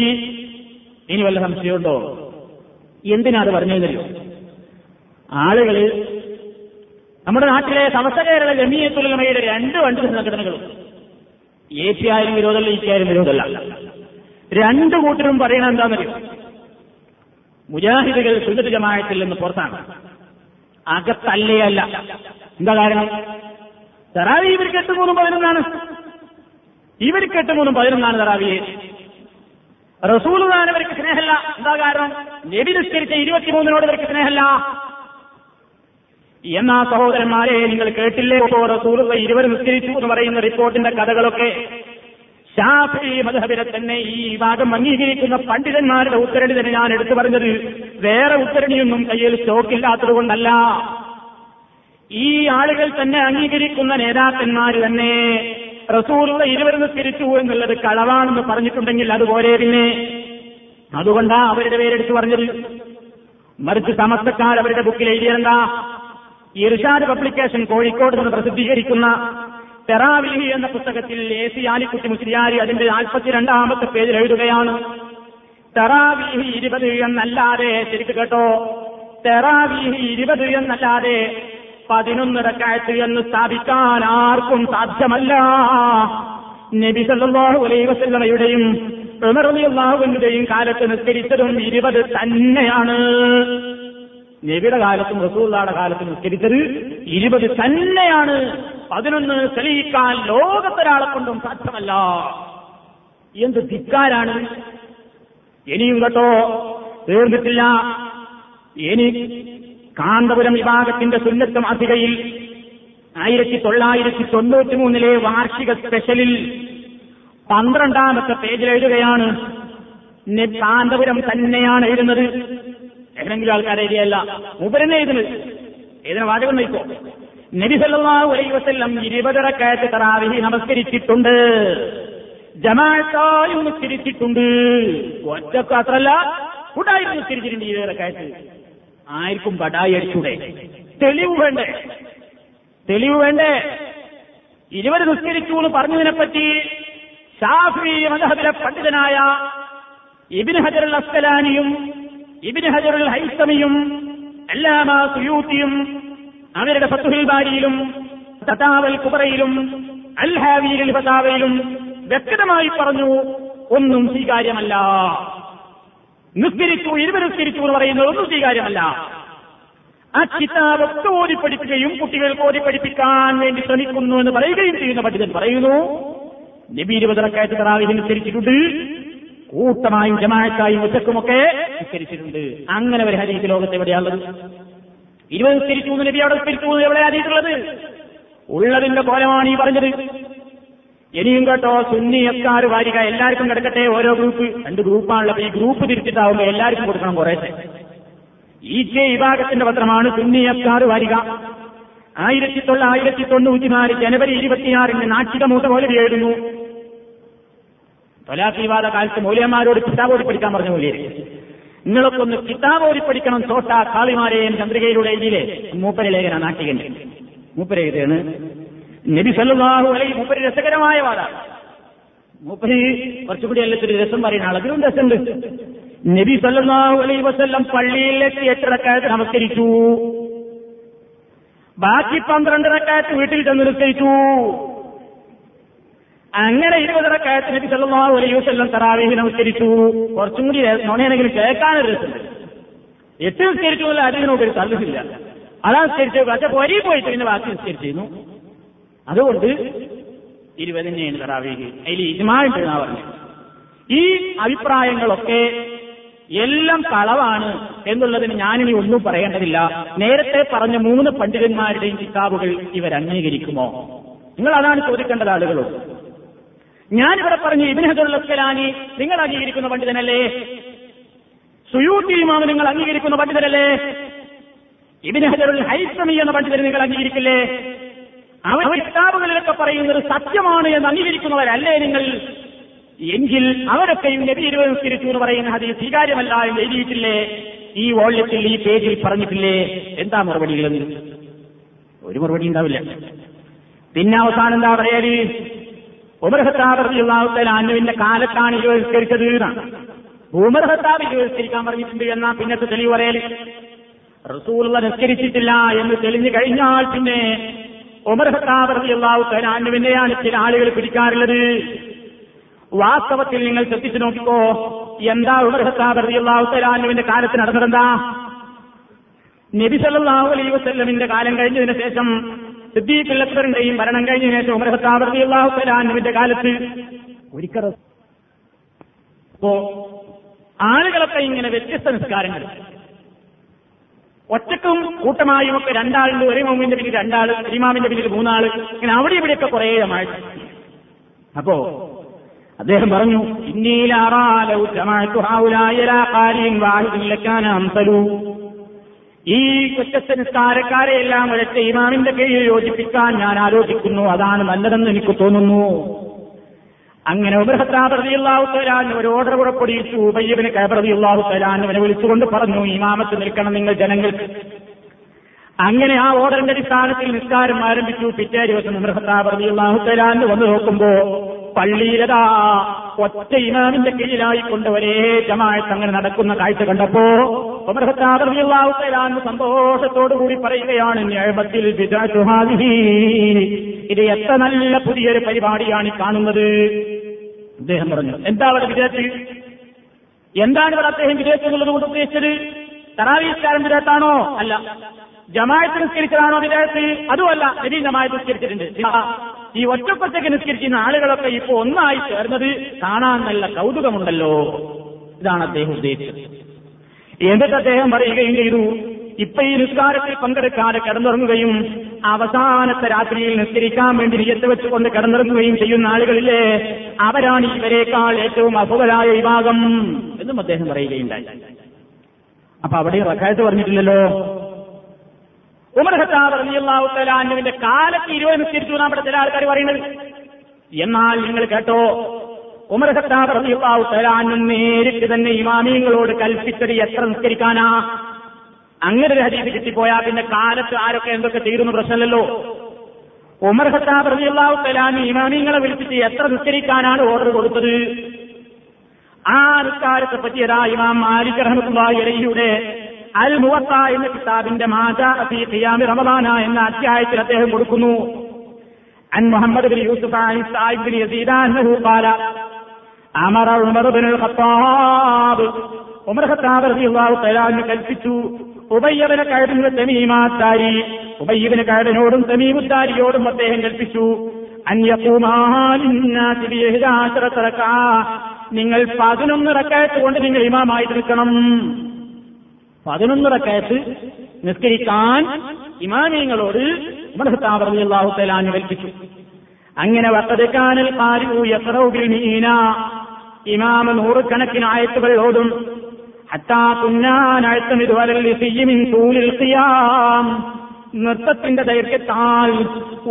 ഇനി വല്ല സംശയമുണ്ടോ? എന്തിനാ അത് പറഞ്ഞിരുന്നല്ലോ? ആളുകള് നമ്മുടെ നാട്ടിലെ സമസ്ത കേരള ജമീയത്തുൽ ഉലമയുടെ രണ്ട് വണ്ടി സംഘടനകളും, എ പി ആയാലും വിരോധമല്ല, ഇ പി ആയാലും വിരോധമല്ല, രണ്ടു കൂട്ടരും പറയണ എന്താണെന്നറിയോ? മുജാഹിദുകൾ സുന്നത്ത് ജമാഅത്തിൽ നിന്ന് പുറത്താണ്, അകത്തല്ലേ അല്ല. എന്താ കാരണം? തറാവീഹ് ഇവർക്ക് എട്ട് മൂന്നും പതിനൊന്നാണ്, ഇവർക്ക് എട്ട് മൂന്നും പതിനൊന്നാണ് തറാവീഹ്. റസൂലുള്ളാഹിനെ ഇവർക്ക് സ്നേഹമല്ല. എന്താ കാരണം? നബി നിസ്കരിച്ച ഇരുപത്തിമൂന്നിനോട് ഇവർക്ക് സ്നേഹമല്ല. എന്നാ സഹോദരന്മാരെ, നിങ്ങൾ കേട്ടില്ലേ റസൂലുള്ള ഇരുവരും നിസ്കരിച്ചു എന്ന് പറയുന്ന റിപ്പോർട്ടിന്റെ കഥകളൊക്കെ? ശാഫിഈ മദ്ഹബിലെ തന്നെ ഈ ഭാഗം അംഗീകരിക്കുന്ന പണ്ഡിതന്മാരുടെ ഉദ്ധരണി തന്നെ ഞാൻ എടുത്തു പറഞ്ഞത്. വേറെ ഉദ്ധരണിയൊന്നും കയ്യിൽ സ്റ്റോക്കില്ലാത്തത് കൊണ്ടല്ല. ഈ ആളുകൾ തന്നെ അംഗീകരിക്കുന്ന നേതാക്കന്മാർ തന്നെ റസൂലുള്ള ഇരുവരും നിസ്കരിച്ചു എന്നുള്ളത് കളവാണെന്ന് പറഞ്ഞിട്ടുണ്ടെങ്കിൽ അതുപോലെ പിന്നെ അതുകൊണ്ടാ അവരുടെ പേരെടുത്ത് പറഞ്ഞത്. മറിച്ച് സമസ്തക്കാർ അവരുടെ ബുക്കിൽ എഴുതിയതെന്താ? ഇർഷാദ് പബ്ലിക്കേഷൻ കോഴിക്കോട് നിന്ന് പ്രസിദ്ധീകരിക്കുന്ന തറാവീഹ് എന്ന പുസ്തകത്തിൽ എ സി ആലിക്കുട്ടി മുസ്ലിയാരി അതിന്റെ നാൽപ്പത്തിരണ്ടാമത്തെ പേജിൽ എഴുതുകയാണ്, തറാവീഹ് ഇരുപത് എന്നല്ലാതെ, ശരിക്ക് കേട്ടോ, തറാവീഹ് ഇരുപത് എന്നല്ലാതെ പതിനൊന്ന് റകഅത്ത് എന്ന് സ്ഥാപിക്കാൻ ആർക്കും സാധ്യമല്ല. നബി സല്ലല്ലാഹു അലൈഹി വസല്ലമയുടെയും ഉമർ റളിയല്ലാഹു അൻഹുവിന്റെയും കാലത്ത് നിസ്കരിച്ചതും ഇരുപത് തന്നെയാണ്. നബിയുടെ കാലത്തും റസൂലുള്ളാഹിയുടെ കാലത്തും നിസ്കരിച്ചത് ഇരുപത് തന്നെയാണ്. പതിനൊന്ന് തെളിയിക്കാൻ ലോകത്തൊരാളെ കൊണ്ടും സാധ്യമല്ല. എന്ത് ധിക്കാരാണ്! ഇനിയും കേട്ടോ, തീർന്നിട്ടില്ല. ഇനി കാന്തപുരം വിഭാഗത്തിന്റെ സുന്നത്ത് മാസികയിൽ ആയിരത്തി തൊള്ളായിരത്തി തൊണ്ണൂറ്റി മൂന്നിലെ വാർഷിക സ്പെഷ്യലിൽ പന്ത്രണ്ടാമത്തെ പേജിൽ എഴുതുകയാണ്. കാന്തപുരം തന്നെയാണ് എഴുതുന്നത്, ഏതെങ്കിലും ആൾക്കാരെ എഴുതിയല്ല, മുബരനെ എഴുതുന്നത്. ഏതിനെ വാചകം നയിക്കോ? നബി സല്ലല്ലാഹു അലൈഹി വസല്ലം ഇരുപത് റകഅത്ത് തറാവീഹ് നമസ്കരിച്ചിട്ടുണ്ട്, ജമാഅത്തായി നിസ്കരിച്ചിട്ടുണ്ട്. ഒറ്റക്ക് അത്രല്ല, കൂട്ടായിട്ട് നിസ്കരിച്ചിട്ടുണ്ട് ഇരുപത് റകഅത്ത്. ആർക്കും ബടായി അടിച്ചൂടെ? തെളിവ് വേണ്ടേ? തെളിവ് വേണ്ടേ? ഇരുവര് നിസ്കരിച്ചു എന്ന് പറഞ്ഞതിനെപ്പറ്റി ശാഫിഈ മദ്ഹബിലെ പണ്ഡിതനായ ഇബ്നു ഹജർ അൽ അസ്കലാനിയും ഇബ്നു ഹജർ അൽ ഹൈസമിയും അല്ലാമ സുയൂത്തിയും അവരുടെ ഫത്ഹുൽ ബാരിയിലും തതാവൽ കുബറയിലും അൽഹാവിയിൽ ഫതാവയിലും വ്യക്തമായി പറഞ്ഞു, ഒന്നും സ്വീകാര്യമല്ല. നിസ്കരിച്ചു, ഇരുവരും നിസ്കരിച്ചു എന്ന് പറയുന്നത് ഒന്നും സ്വീകാര്യമല്ല. ആ കിതാബൊക്കെ ഓതി പഠിപ്പിക്കുകയും കുട്ടികൾക്ക് ഓതി പഠിപ്പിക്കാൻ വേണ്ടി ശ്രമിക്കുന്നു എന്ന് പറയുകയും ചെയ്യുന്ന പണ്ഡിതൻ പറയുന്നു, നബി ഇരുപത് റക്അത്ത് തറാവീഹ് നിസ്കരിച്ചിട്ടുണ്ട്, കൂട്ടമായും ജമാഅത്തായും ഒറ്റക്കുമൊക്കെ നിസ്കരിച്ചിട്ടുണ്ട്. അങ്ങനെ ഒരു ഹദീസ് ലോകത്ത് എവിടെയാണുള്ളത്? ഇരുപത് നിസ്കരിച്ചു, നബി അവിടെ നിസ്കരിച്ചു, എവിടെ ഹദീസുള്ളത്? ഉള്ളതിന്റെ കോലമാണ് ഈ പറഞ്ഞത്. ഇനിയും കേട്ടോ, സുന്നി എക്കാർ വാരിക, എല്ലാവർക്കും കിടക്കട്ടെ. ഓരോ ഗ്രൂപ്പ്, രണ്ട് ഗ്രൂപ്പാണുള്ളത്. ഈ ഗ്രൂപ്പ് തിരിച്ചിട്ടാവുമ്പോൾ എല്ലാവർക്കും കൊടുക്കണം കുറേശ്ശെ. ഈ ജെ വിഭാഗത്തിന്റെ പത്രമാണ് സുന്നി എക്കാർ വാരിക. ആയിരത്തി തൊള്ള ആയിരത്തി തൊണ്ണൂറ്റിനാല് ജനുവരി ഇരുപത്തിയാറിന് നാട്ടിക മൂത്ത മൗലവി എഴുതുന്നു. തൊലാഫീവാദ കാലത്ത് മൗലവിമാരോട് കിതാബോടി പഠിക്കാൻ പറഞ്ഞ മൗലവി, നിങ്ങളൊക്കെ ഒന്ന് കിതാബോടി പഠിക്കണം തോട്ട കാളിമാരെയും ചന്ദ്രികയിലൂടെ എഴുതിയില്ലേ. മൂപ്പര ലേഖന നാട്ടികൻ മൂപ്പര എഴുതിയാണ്. നബി സല്ലല്ലാഹു അലൈഹി മൂപ്പര് രസകരമായ വാദ. മൂപ്പര് കുറച്ചുകൂടി എല്ലാത്തൊരു രസം പറയുന്ന ആൾ. അതിലും രസമുണ്ട്. നബി സല്ലല്ലാഹു അലൈഹി വസല്ലം പള്ളിയിലെത്തി എട്ട് റക്അത്ത് നമസ്കരിച്ചു, ബാക്കി പന്ത്രണ്ട് റക്അത്ത് വീട്ടിൽ ചെന്ന് നിസ്കരിച്ചു. അങ്ങനെ ഇരുപത് റക്അത്ത് നബി സല്ലല്ലാഹു അലൈഹി വസല്ലം തറാവീഹ് നമസ്കരിച്ചു. കുറച്ചും കൂടി നോണയാണെങ്കിലും കേൾക്കാനൊരു രസമുണ്ട്. എട്ട് നിസ്കരിച്ചു എന്നുള്ള അതിന് ഒരു തള്ളില്ല. അതാ നിസ്കരിച്ചു, പക്ഷെ പൊരി പോയിട്ട് പിന്നെ ബാക്കി നിസ്കരിച്ചിരുന്നു. അതുകൊണ്ട് ഇരുപതിനെയാണ് തറാവീഹ്. അതിൽ ഇജ്മാഉണ്ട് എന്നാ പറഞ്ഞു. ഈ അഭിപ്രായങ്ങളൊക്കെ എല്ലാം കളവാണ് എന്നുള്ളതിന് ഞാനിനി ഒന്നും പറയേണ്ടതില്ല. നേരത്തെ പറഞ്ഞ മൂന്ന് പണ്ഡിതന്മാരുടെയും കിതാബുകൾ ഇവർ അംഗീകരിക്കുമോ? നിങ്ങൾ അതാണ് ചോദിക്കേണ്ടത് ആളുകളോട്. ഞാനിവിടെ പറഞ്ഞു ഇബ്നു ഹജറുൽ അസ്ഖലാനി നിങ്ങൾ അംഗീകരിക്കുന്ന പണ്ഡിതനല്ലേ, സുയൂത്തി ഇമാം നിങ്ങൾ അംഗീകരിക്കുന്ന പണ്ഡിതനല്ലേ, ഇബ്നു ഹജറുൽ ഹൈതമി എന്ന പണ്ഡിതനെ നിങ്ങൾ അംഗീകരിക്കില്ലേ, അവർ കിതാബുകളിലൊക്കെ പറയുന്നത് സത്യമാണ് എന്ന് അംഗീകരിക്കുന്നവരല്ലേ നിങ്ങൾ? എങ്കിൽ അവരൊക്കെയും നബി ഇരുപത് നിസ്കരിച്ചു എന്ന് പറയുന്ന ഹദീസ് സ്വീകാര്യമല്ല എന്ന് എഴുതിയിട്ടില്ലേ? ഈ വോള്യത്തിൽ ഈ പേജിൽ പറഞ്ഞിട്ടില്ലേ? എന്താ മറുപടികളെന്ന്? ഒരു മറുപടി ഉണ്ടാവില്ല. പിന്നെ അവസാനം എന്താ പറയല്? ഉമർ ഖത്താബ് റളിയല്ലാഹു തആല അൻഹുവിന്റെ കാലത്താണ് ഇരുപത് നിസ്കരിച്ചത് എന്നാണ്. ഉമർ ഖത്താബ് ഇരുപത് നിസ്കരിക്കാൻ പറഞ്ഞിട്ടുണ്ട് എന്നാ പിന്നത്തെ തെളിവ് പറയല്. റസൂലുള്ള നിസ്കരിച്ചിട്ടില്ല എന്ന് തെളിഞ്ഞു കഴിഞ്ഞാൽ പിന്നെ ഉമർ ഖത്താബ് റളിയല്ലാഹു തആല അൻഹുവിനെയാണ് ചില ആളുകൾ പിടിക്കാറുള്ളത്. വാസ്തവത്തിൽ നിങ്ങൾ ശ്രദ്ധിച്ചു നോക്കിക്കോ, എന്താ ഉമർ ഖത്താബ് റളിയല്ലാഹു തആല അൻഹുവിന്റെ കാലത്ത് നടന്നതെന്താ? നബി സല്ലല്ലാഹു അലൈഹി വസല്ലമിന്റെ കാലം കഴിഞ്ഞതിന് ശേഷം സിദ്ദീഖുൽ അക്ബറിന്റെയും ഭരണം കഴിഞ്ഞതിന് ശേഷം ഉമർ ഖത്താബ് റളിയല്ലാഹു തആല അൻഹുവിന്റെ കാലത്ത് ഒരിക്കൽ അപ്പോ ആളുകളൊക്കെ ഇങ്ങനെ വ്യത്യസ്ത നിസ്കാരങ്ങൾ ഒറ്റക്കും കൂട്ടമായും ഒക്കെ രണ്ടാളുണ്ട്. ഒരു ഇമാമിന്റെ പിന്നിൽ രണ്ടാള്, ഒരു ഇമാമിന്റെ പിന്നിൽ മൂന്നാള്, ഇങ്ങനെ അവിടെ ഇവിടെയൊക്കെ കുറേ ജമാഅത്ത്. അപ്പോ അദ്ദേഹം പറഞ്ഞു, ഈ വ്യത്യസ്ത നിസ്കാരക്കാരെ എല്ലാം ഒരൊറ്റ ഇമാമിന്റെ കീഴിൽ യോജിപ്പിക്കാൻ ഞാൻ ആലോചിക്കുന്നു, അതാണ് നല്ലതെന്ന് എനിക്ക് തോന്നുന്നു. അങ്ങനെ ഉമർ ഖത്താബ് റളിയല്ലാഹു തആല ഒരു ഓർഡർ പുറപ്പെടുവിച്ചു. ഉബയ്യ് ഇബ്നു കഅബ് റളിയല്ലാഹു തആല അവനെ വിളിച്ചുകൊണ്ട് പറഞ്ഞു, ഇമാമത്ത് നിൽക്കണം നിങ്ങൾ ജനങ്ങൾക്ക്. അങ്ങനെ ആ ഓർഡറിന്റെ അടിസ്ഥാനത്തിൽ നിസ്കാരം ആരംഭിച്ചു. പിറ്റേ ദിവസം ഉമർ ഖത്താബ് റളിയല്ലാഹു തആല വന്ന് നോക്കുമ്പോ പള്ളിയിലതാ ഒറ്റ ഇമാമിന്റെ കീഴിലായിക്കൊണ്ട് ഒരേ ജമാഅത്ത് അങ്ങനെ നടക്കുന്ന കാഴ്ച കണ്ടപ്പോ ഉമർ ഖത്താബ് റളിയല്ലാഹു തആല സന്തോഷത്തോടുകൂടി പറയുകയാണ്, നിഅമത്തിൽ ബിദഅത്തു ഹാദിഹി, ഇത് എത്ര നല്ല പുതിയൊരു പരിപാടിയാണ് കാണുന്നത്. അദ്ദേഹം പറഞ്ഞു, എന്താ അവിടെ ബിദഅത്ത്? എന്താണ് ഇവിടെ അദ്ദേഹം ബിദഅത്ത് എന്നുള്ളത് കൊണ്ട് ഉദ്ദേശിച്ചത്? തറാവീഹ് നിസ്കാരം ബിദഅത്താണോ? അല്ല. ജമാഅത്ത് നിസ്കരിച്ചതാണോ ബിദഅത്ത്? അതുമല്ല. നബി ജമാഅത്ത് നിസ്കരിച്ചിട്ടുണ്ട്. ഈ ഒറ്റക്കൊറ്റയ്ക്ക് നിസ്കരിക്കുന്ന ആളുകളൊക്കെ ഇപ്പൊ ഒന്നായി ചേർന്നത് കാണാൻ നല്ല കൗതുകമുണ്ടല്ലോ, ഇതാണ് അദ്ദേഹം ഉദ്ദേശിച്ചത്. എന്നിട്ട് അദ്ദേഹം പറയുകയും ചെയ്തു, ഇപ്പൊ ഈ നിസ്കാരത്തിൽ പങ്കെടുക്കാതെ കിടന്നുറങ്ങുകയും അവസാനത്തെ രാത്രിയിൽ നിസ്കരിക്കാൻ വേണ്ടി നിയത്ത് വെച്ചുകൊണ്ട് കിടന്നിറങ്ങുകയും ചെയ്യുന്ന ആളുകളില്ലേ, അവരാണ് ഇവരെക്കാൾ ഏറ്റവും അഫ്ളലായ വിഭാഗം എന്നും അദ്ദേഹം പറയുകയുണ്ടായി. അപ്പൊ അവിടെ റക്അത്ത് പറഞ്ഞിട്ടില്ലല്ലോ. ഉമർ ഖത്താബ് റളിയല്ലാഹു തആല അൻഹുവിന്റെ കാലത്ത് ഇരുപത് നിസ്കരിച്ചു എന്നാണ് ഇവിടെ ചില ആൾക്കാർ പറയുന്നത്. എന്നാൽ നിങ്ങൾ കേട്ടോ, ഉമർ ഖത്താബ് റളിയല്ലാഹു തആല അൻഹു നേരിട്ട് തന്നെ ഇമാമിയങ്ങളോട് കൽപ്പിച്ചത് എത്ര നിസ്കരിക്കാനാ. അങ്ങനെ ഒരു ഹദീസ് കിട്ടിപ്പോയാൽ പിന്നെ കാലത്ത് ആരൊക്കെ എന്തൊക്കെ ചെയ്തെന്ന് പ്രശ്നമല്ലല്ലോ. ഉമർ ഖത്താബ് റളിയല്ലാഹു തആല അൻഹു ഇമാമിയങ്ങളെ വിളിച്ചിട്ട് എത്ര നിസ്കരിക്കാനാണ് ഓർഡർ കൊടുത്തത്. ആ നിസ്കാരത്തെ പറ്റിയതാ ഇമാം മാലിക് റഹ്മത്തുള്ളാഹി അലൈഹിയുടെ അൽ മുവത്ത എന്ന കിതാബിന്റെ മാജാ ഫീ ഖിയാമി റമളാന എന്ന അധ്യായത്തിൽ അദ്ദേഹം കൊടുക്കുന്നു, അൻ മുഹമ്മദ് ബിൻ യൂസുഫ് അൻ സായിബ് ബിൻ യസീദ് അൻഹു ഖാല അമറ ഉമർ ബിൻ അൽ ഖത്താബ്, ഉമർ ഖത്താബ് റളിയല്ലാഹു തആല അൻഹു കൽപ്പിച്ചു ഉബയ്യ് ഇബ്നു കഅബിന് തമീമ അത്താരി, ഉബയ്യ് ഇബ്നു കഅബിനോടും തമീമു അത്താരിയോടും അദ്ദേഹം കൽപ്പിച്ചു, അൻ യഖൂമാ ലിന്നാസി ബിഅഹ്ദാഅശറ റക്അഅ, നിങ്ങൾ പതിനൊന്ന് റക്അഅത്ത് കൊണ്ട് നിങ്ങൾ ഇമാമായി നിൽക്കണം. പതിനൊന്ന് റക്അഅത്ത് നിസ്കരിക്കാൻ ഇമാമിയങ്ങളോട് ഉമർ ഖത്താബ് റളിയല്ലാഹു തആല അൻഹു കൽപ്പിച്ചു. അങ്ങനെ വഖദ് കാനൽ ഖാരിഉ യഖറഉ ബിൽ മീന, ഇമാം നൂറുകണക്കിന് ആയത്തുകൾ ഓതും. ഹത്താ കുന്നാ നഅ്തമിദു അലൽ ലിസിയ്യി മിൻ തൂലിൽ ഖിയാം, നൃത്തത്തിന്റെ ദൈർഘ്യത്താൽ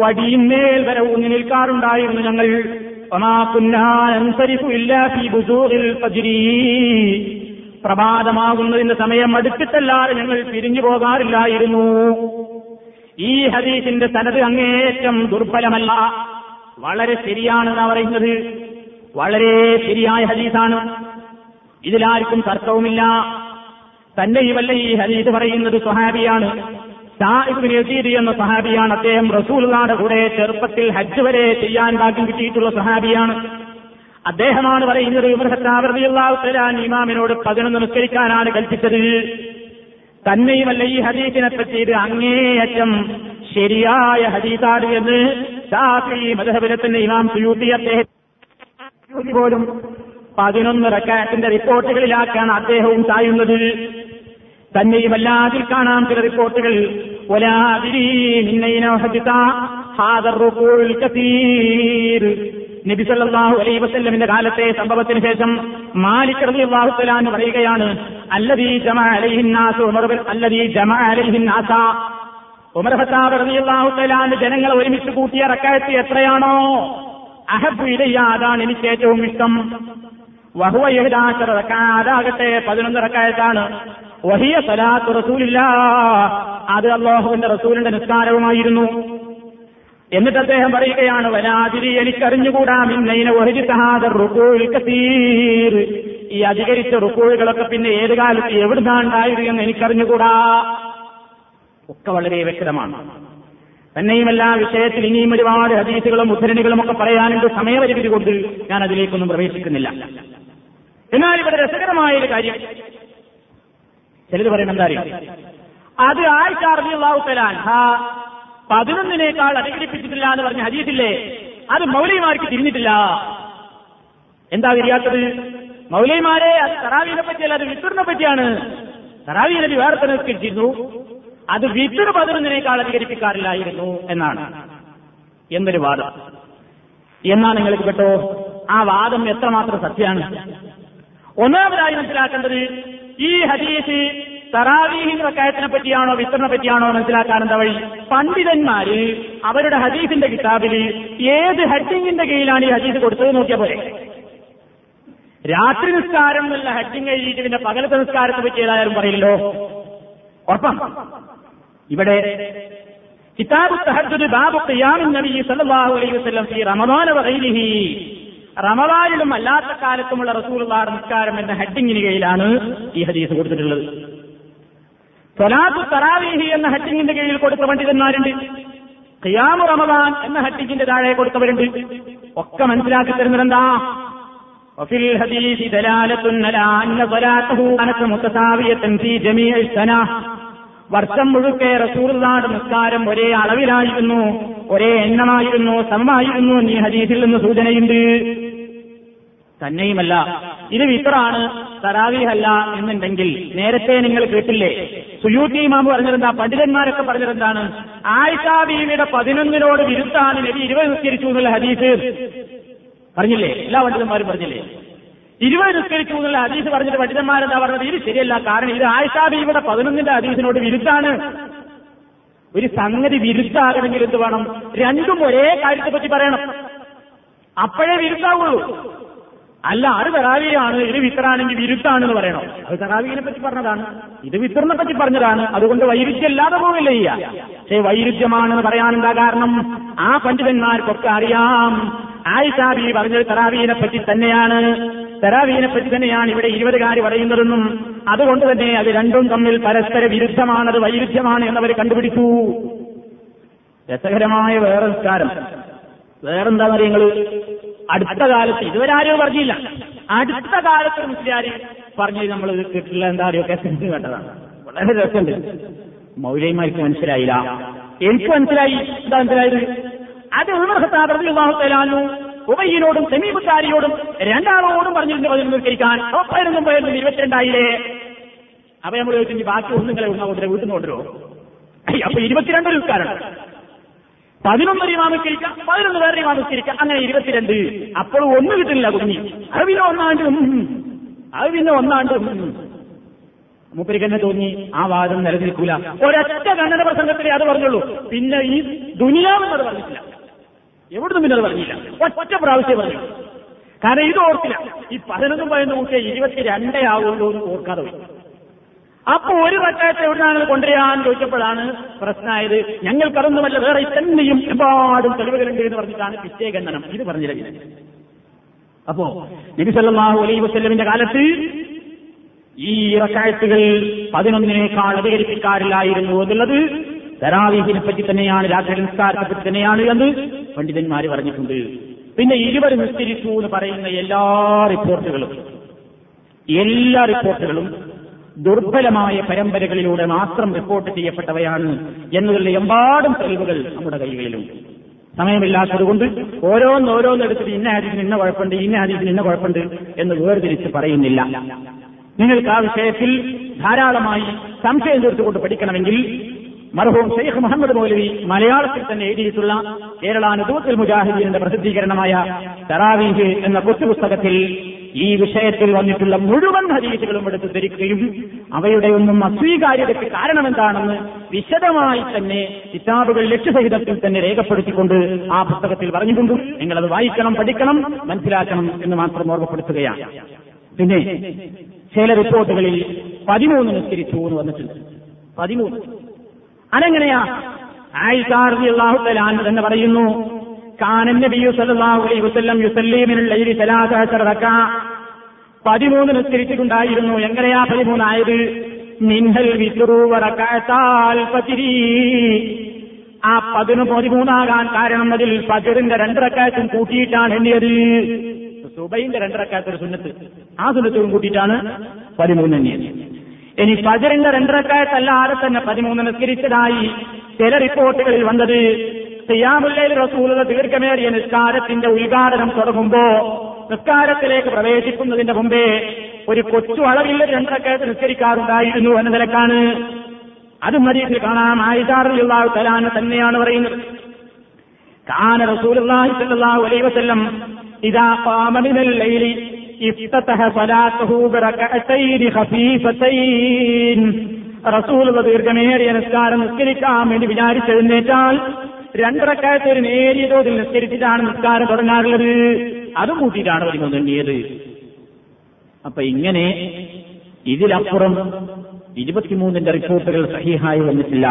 വടിയിന്മേൽ വരെ ഊന്നി നിൽക്കാറുണ്ടായിരുന്നു ഞങ്ങൾ. പ്രഭാതമാകുന്നതിന്റെ സമയം അടുത്തിട്ടല്ലാതെ ഞങ്ങൾ പിരിഞ്ഞു പോകാറില്ലായിരുന്നു. ഈ ഹദീസിന്റെ സനത് അങ്ങേറ്റം ദുർബലമല്ല, വളരെ ശരിയാണെന്നാ പറയുന്നത്. വളരെ ശരിയായ ഹദീസാണ്, ഇതിലാർക്കും തർക്കവുമില്ല. തന്നെയുമല്ല, ഈ ഹദീസ് പറയുന്നത് സ്വഹാബിയാണ്, സാഇബ് യസീദ് എന്ന സഹാബിയാണ്. അദ്ദേഹം റസൂലുള്ളാഹിയുടെ കൂടെ ചെറുപ്പത്തിൽ ഹജ്ജ് വരെ ചെയ്യാൻ ഭാഗ്യം കിട്ടിയിട്ടുള്ള സഹാബിയാണ്. അദ്ദേഹമാണ് പറയുന്നത്, ഉമർ ഖത്താബ് റളിയല്ലാഹു തആല ഇമാമിനോട് പതിനൊന്ന് നിസ്കരിക്കാനാണ് കൽപ്പിച്ചത്. തന്നെയുമല്ല, ഈ ഹദീസിനെ പറ്റി ഇത് അങ്ങേയറ്റം ശരിയായ ഹദീസാണ് എന്ന് ശാഫിഈ മദ്ഹബിലെ തന്നെ ഇമാം സുയൂത്തി അദ്ദേഹം പോലും പതിനൊന്ന് റക്അഅത്തിന്റെ റിപ്പോർട്ടുകളിലാക്കാണ് അദ്ദേഹവും താഴുന്നത്. തന്നെയുമല്ല, അതിൽ കാണാം ചില റിപ്പോർട്ടുകൾ നബി സല്ലല്ലാഹു അലൈഹി വസല്ലമിന്റെ കാലത്തെ സംഭവത്തിന് ശേഷം മാലിക് റളിയല്ലാഹു തആല എന്ന് പറയുകയാണ്, അല്ലദീ ജമഅ അലൈഹി നാസു ഉമർ ബിൻ അല്ലദീ ജമഅ അലൈഹി നാസ, ഉമർ ഖത്താബ് റളിയല്ലാഹു തആല ജനങ്ങളെ ഒരുമിച്ച് കൂട്ടിയ റക്അഅത്ത് എത്രയാണോ അഹബ്ബു ഇലയ്യ, അതാണ് എനിക്ക് ഏറ്റവും ഇഷ്ടം. വഹുവ ഇഹ്ദാഅശറ റക്അഅ, അതാകട്ടെ പതിനൊന്ന് റക്അഅത്താണ്. വഹിയ സലാത്തു റസൂലില്ലാഹ്, അത് അല്ലാഹുവിന്റെ റസൂലിന്റെ നിസ്കാരവുമായിരുന്നു. എന്നിട്ട് അദ്ദേഹം പറയുകയാണ്, വലാതിരി എനിക്കറിഞ്ഞുകൂടാ മിന്നൈന വഹജിതഹാദർ റുകൂഉൽ കസീർ, ഈ അധികരിച്ച റുകൂഉകളൊക്കെ പിന്നെ ഏത് കാലത്ത് എവിടുന്നാണ് ഉണ്ടായത് എന്ന് എനിക്കറിഞ്ഞുകൂടാ. ഒക്കെ വളരെ വ്യക്തമാണ്. തന്നെയുമല്ല, വിഷയത്തിൽ ഇനിയും ഒരുപാട് ഹദീസുകളും ഉദ്ധരണികളും ഒക്കെ പറയാനുണ്ട്. സമയപരിമിതി കൊണ്ട് ഞാൻ അതിലേക്കൊന്നും പ്രവേശിക്കുന്നില്ല. എന്നാൽ ഇവിടെ രസകരമായൊരു കാര്യം ചിലത് പറയുന്നത് എന്താ, അത് ആയിഷ റളിയല്ലാഹു തആല പതിനൊന്നിനേക്കാൾ അധികരിപ്പിച്ചിട്ടില്ല എന്ന് പറഞ്ഞ ഹദീസില്ലേ, അത് മൗലവിമാർക്ക് തിരിഞ്ഞിട്ടില്ല. എന്താ തിരിയാത്തത്? മൗലവിമാരെ അത് തറാവീഹിനെ പറ്റിയല്ല, അത് വിത്റിനെ പറ്റിയാണ്. തറാവീഹ് നബി വേറെ തന്നെ നിസ്കരിച്ചിരുന്നു, അത് വിത്ർ പതിനൊന്നിനേക്കാൾ അധികരിപ്പിക്കാറില്ലായിരുന്നു എന്നാണ് എന്നൊരു വാദം. എന്നാ നിങ്ങൾക്ക് കേട്ടോ, ആ വാദം എത്രമാത്രം സത്യമാണ്. ഒന്നാമതായി മനസ്സിലാക്കേണ്ടത്, ഈ ഹദീസ് തറാവീഹിന്റെ റക്അഅത്തിനെ പറ്റിയാണോ വിത്റിനെ പറ്റിയാണോ മനസ്സിലാക്കാൻ എന്താ വഴി? പണ്ഡിതന്മാര് അവരുടെ ഹദീസിന്റെ കിതാബില് ഏത് ഹെഡിങ്ങിന്റെ കീഴിലാണ് ഈ ഹദീസ് കൊടുത്തത് നോക്കിയാൽ പോലെ. രാത്രി നിസ്കാരം എന്നുള്ള ഹെഡിങ് എഴുതിയിട്ട് പിന്നെ പകലത്തെ നിസ്കാരത്തെ പറ്റി ഏതായാലും പറയില്ലോ. ഒപ്പം ഇവിടെ കിതാബു തഹജ്ജുദ് ബാബു ഖിയാമിൻ നബി സല്ലല്ലാഹു അലൈഹി വസല്ലം ഫീ റമദാന വഗൈരിഹി, റമദാനിലും അല്ലാത്ത കാലത്തുമുള്ള റസൂലുള്ളാഹിയുടെ നിസ്കാരം എന്ന ഹെഡിങ്ങിന് കീഴിലാണ് ഈ ഹദീസ് കൊടുത്തിട്ടുള്ളത്. സ്വലാത്തു തറാവീഹ് എന്ന ഹെഡിങ്ങിന്റെ കീഴിൽ കൊടുത്ത പണ്ഡിതന്മാരുണ്ട്, ഖിയാമു റമദാൻ എന്ന ഹെഡിങ്ങിന്റെ താഴെ കൊടുത്തവരുണ്ട്. ഒക്കെ മനസ്സിലാക്കി തരുന്നതെന്താ, വഫിൽ ഹദീസി ദലാലത്തുൻ അലാ അന്ന സ്വലാത്തുഹു കാനത് മുതസാവിയതൻ ഫീ ജമീഇ സന, വർഷം മുഴുക്കെ റസൂലുള്ളാഹിയുടെ നിസ്കാരം ഒരേ അളവിലായിരുന്നു, ഒരേ എണ്ണമായിരുന്നു, സമമായിരുന്നു എന്നീ ഹദീസിൽ നിന്ന് സൂചനയുണ്ട്. തന്നെയുമല്ല, ഇത് വിത്റാണ് തറാവീഹ് അല്ല എന്നുണ്ടെങ്കിൽ നേരത്തെ നിങ്ങൾ കേട്ടില്ലേ സുയൂത്തി ഇമാമു പറഞ്ഞിരുന്ന പണ്ഡിതന്മാരൊക്കെ പറഞ്ഞിരുന്നാണ്, ആയിഷാ ബീവിയുടെ പതിനൊന്നിനോട് വിരുദ്ധാണ് നബി ഇരുപത് നിസ്കരിച്ചു എന്നുള്ള ഹദീസ് പറഞ്ഞില്ലേ, എല്ലാ പണ്ഡിതന്മാരും പറഞ്ഞില്ലേ. ഇരുപത് നിസ്കരിച്ചു എന്നുള്ള ഹദീസ് പറഞ്ഞിട്ട് പണ്ഡിതന്മാരെന്താ പറഞ്ഞത്, ഇത് ശരിയല്ല, കാരണം ഇത് ആയിഷാ ബീവിയുടെ പതിനൊന്നിന്റെ ഹദീസിനോട് വിരുദ്ധാണ്. ഒരു സംഗതി വിരുദ്ധാകണമെങ്കിൽ എന്ത് വേണം, രണ്ടും ഒരേ കാര്യത്തെപ്പറ്റി പറയണം, അപ്പോഴേ വിരുദ്ധാവുള്ളൂ. അല്ല അത് തറാവീഹാണ്, ഇത് വിത്റാണെങ്കിൽ വിരുദ്ധാണെന്ന് പറയണം. അത് തറാവീഹിനെ പറ്റി പറഞ്ഞതാണ്, ഇത് വിത്റിനെ പറ്റി പറഞ്ഞതാണ്, അതുകൊണ്ട് വൈരുദ്ധ്യം ഇല്ലാതെ പോകില്ല. ഈ പക്ഷേ വൈരുദ്ധ്യമാണെന്ന് പറയാനെന്താ കാരണം, ആ പണ്ഡിതന്മാർക്കൊക്കെ അറിയാം ആയിഷാ ബീവി പറഞ്ഞത് തറാവീഹിനെ പറ്റി തന്നെയാണ്, തറാവീഹിനെ പറ്റി തന്നെയാണ് ഇവിടെ ഇരുപതുകാർ പറയുന്നതെന്നും അതുകൊണ്ട് തന്നെ അത് രണ്ടും തമ്മിൽ പരസ്പര വിരുദ്ധമാണത്, വൈരുദ്ധ്യമാണ് എന്നവർ കണ്ടുപിടിച്ചു. രസകരമായ വേറെ നിസ്കാരം വേറെന്താന്ന് അറിയങ്ങൾ, അടുത്ത കാലത്ത് ഇതുവരെ ആരും പറഞ്ഞില്ല, അടുത്ത കാലത്ത് മുസ്ലിയാര് പറഞ്ഞത് നമ്മൾ കേട്ടില്ല. എന്താ അറിയൊക്കെ കണ്ടതാണ്, വളരെ രസമുണ്ട്. മൗലൈമാർക്ക് മനസ്സിലായില്ല, എനിക്ക് മനസ്സിലായി. എന്താ മനസ്സിലായത്, അത് ഉമർ ഖത്താബ് റളിയല്ലാഹു തആല അൻഹു ഉബയ്യിനോടും സമീപക്കാരിയോടും രണ്ടാളോടും പറഞ്ഞിരുന്നു അതിൽ നിൽക്കാൻ. പതിനൊന്നും പോയിരുന്നു ഇരുപത്തിരണ്ടായില്ലേ. അപ്പൊ നമ്മൾ ചോദിച്ചു ബാക്കി ഒന്നുങ്ങളെ ഉണ്ടാവുന്ന വീട്ടിൽ നിന്ന് കൊണ്ടുവരുമോ? അപ്പൊ ഇരുപത്തിരണ്ട് നിൽക്കാറുണ്ട്. പതിനൊന്നൊരു മാമത്തിരിക്കാം, പതിനൊന്ന് പേരുടെ മാമത്തിരിക്കാം, അങ്ങനെ ഇരുപത്തിരണ്ട്. അപ്പോൾ ഒന്നും കിട്ടുന്നില്ല കുഞ്ഞി. അത് പിന്നെ ഒന്നാണ്ട് അത് പിന്നെ ഒന്നാണ്ട് മൂപ്പരിക്കന്നെ തോന്നി ആ വാദം നിലനിൽക്കൂല. ഒരൊറ്റ കന്നഡ പ്രസംഗത്തിലെ അത് പറഞ്ഞുള്ളൂ. പിന്നെ ഈ ദുനിയാവെന്നത് പറഞ്ഞിട്ടില്ല, എവിടുന്നും പിന്നെ അത് പറഞ്ഞില്ല. ഒറ്റ പ്രാവശ്യം പറഞ്ഞു. കാരണം ഇത് ഓർത്തില്ല. ഈ പതിനൊന്നും പതിനൊന്ന് കൂട്ടിയ ഇരുപത്തിരണ്ടേ ആവുള്ളൂ എന്ന് ഓർക്കാതെ പോയി. അപ്പൊ ഒരു പറ്റായത്തെ എവിടുന്നാണ് കൊണ്ടുവരാൻ ചോദിച്ചപ്പോഴാണ് പ്രശ്നമായത്. ഞങ്ങൾക്കതൊന്നുമല്ല, വേറെ തന്നെയും ഒരുപാട് തെളിവുകളുണ്ട് എന്ന് പറഞ്ഞിട്ടാണ് പിറ്റേ ഖണ്ഡനം ഇത് പറഞ്ഞില്ല. അപ്പോ നബി സല്ലല്ലാഹു അലൈഹി വസല്ലമിന്റെ കാലത്ത് ഈ റക്അത്തുകൾ പതിനൊന്നിനേക്കാൾ അധികരിപ്പിക്കാറില്ലായിരുന്നു എന്നുള്ളത് തറാവീഹിനെ പറ്റി തന്നെയാണ്, രാത്രി നിസ്കാരത്തെ പറ്റി തന്നെയാണ് എന്ന് പണ്ഡിതന്മാർ പറഞ്ഞിട്ടുണ്ട്. പിന്നെ ഇരുവർ നിസ്കരിച്ചു എന്ന് പറയുന്ന എല്ലാ റിപ്പോർട്ടുകളും എല്ലാ റിപ്പോർട്ടുകളും ദുർബലമായ പരമ്പരകളിലൂടെ മാത്രം റിപ്പോർട്ട് ചെയ്യപ്പെട്ടവയാണ് എന്നുള്ള എമ്പാടും തെളിവുകൾ നമ്മുടെ കൈകളിലുണ്ട്. സമയമില്ലാത്തതുകൊണ്ട് ഓരോന്നോരോന്നെടുത്തിട്ട് ഇന്ന ഹദീസിന് ഇന്ന കുഴപ്പമുണ്ട്, ഇന്ന ഹദീസിന് ഇന്ന കുഴപ്പമുണ്ട് എന്ന് വേർതിരിച്ച് പറയുന്നില്ല. നിങ്ങൾക്ക് ആ വിഷയത്തിൽ ധാരാളമായി സംശയം തീർത്തുകൊണ്ട് പഠിക്കണമെങ്കിൽ മർഹൂം ശൈഖ് മുഹമ്മദ് മൗലവി മലയാളത്തിൽ തന്നെ എഴുതിയിട്ടുള്ള കേരള നദൂത്തുൽ മുജാഹിദീനിന്റെ പ്രസിദ്ധീകരണമായ തറാവീഹ് എന്ന കൊച്ചുപുസ്തകത്തിൽ ഈ വിഷയത്തിൽ വന്നിട്ടുള്ള മുഴുവൻ ഹദീസുകളും എടുത്ത് ധരിക്കുകയും അവയുടെയൊന്നും അസ്വീകാര്യതയ്ക്ക് കാരണമെന്താണെന്ന് വിശദമായി തന്നെ കിതാബുകൾ ലക്ഷ്യസഹിതത്തിൽ തന്നെ രേഖപ്പെടുത്തിക്കൊണ്ട് ആ പുസ്തകത്തിൽ പറഞ്ഞുകൊണ്ട് നിങ്ങളത് വായിക്കണം, പഠിക്കണം, മനസ്സിലാക്കണം എന്ന് മാത്രം ഓർമ്മപ്പെടുത്തുകയാണ്. പിന്നെ ചില റിപ്പോർട്ടുകളിൽ പതിമൂന്ന് നിസ്കരിച്ചു എന്ന് വന്നിട്ടുണ്ട്. പതിമൂന്ന് അതെങ്ങനെയാ? ആയിഷ റളിയല്ലാഹു തആല അൻഹ തന്നെ പറയുന്നു, കാന നബിയു സല്ലല്ലാഹു അലൈഹി വസല്ലം യുസല്ലി മിനൽ ലൈലി തലാസ റക്അ. പതിമൂന്ന് നിസ്കരിച്ചിട്ടുണ്ടായിരുന്നു. എങ്ങനെയാ പതിമൂന്ന് ആയത്? മിൻഹൽ വിത്റു വ റക്അത്താൽ ഫജ്രി. ആ പതിനൊന്ന് പതിമൂന്നാകാൻ കാരണം അതിൽ ഫജ്റിന്റെ രണ്ട് റക്അത്തും കൂട്ടിയിട്ടാണ് എണ്ണിയത്. സുബൈന്റെ രണ്ട് റക്അത്ത് ഒരു സുന്നത്ത്, ആ സുന്നത്തും കൂട്ടിയിട്ടാണ് പതിമൂന്ന് എണ്ണിയത്. ഇനി ഫജ്റിന്റെ രണ്ടരക്കായത്തല്ലാതെ തന്നെ പതിമൂന്ന് നിസ്കരിച്ചതായി ചില റിപ്പോർട്ടുകളിൽ വന്നത് ഖിയാമുൽ ലൈൽ റസൂലുള്ള ദീർഘമേറിയ നിസ്കാരത്തിന്റെ ഉദ്ഘാടനം തുടങ്ങുമ്പോ നിസ്കാരത്തിലേക്ക് പ്രവേശിക്കുന്നതിന്റെ മുമ്പേ ഒരു കൊച്ചു അളവിൽ രണ്ടരക്കായത്ത് നിസ്കരിക്കാറുണ്ടായിരുന്നു എന്ന നിലക്കാണ്. അതും ഹദീസിൽ കാണാം. ആയിഷ റളിയല്ലാഹു തആല അൻഹ തന്നെയാണ് പറയുന്നത്, കാന റസൂലുള്ളാഹി സ്വല്ലല്ലാഹു അലൈഹി വസല്ലം ഇദാ ഖാമ മിനൽ ലൈലി ഇഫ്തതഹ ഫലാതഹു ബിറകഅതൈനി ഖഫീഫതൈൻ. റസൂലുള്ള ദീർഘമേറിയ നിസ്കാരം നിസ്കരിക്കാൻ വേണ്ടി വിചാരിച്ചെഴുന്നേറ്റാൽ രണ്ട് റക്അത്ത് ഒരു നേരിയ തോതിൽ നിസ്കരിച്ചിട്ടാണ് നിസ്കാരം തുടങ്ങാറുള്ളത്. അതും കൂട്ടിയിട്ടാണ് വരുന്നത്. അപ്പൊ ഇങ്ങനെ ഇതിലപ്പുറം ഇരുപത്തിമൂന്നിന്റെ റിപ്പോർട്ടുകൾ സഹീഹായി വന്നിട്ടില്ല.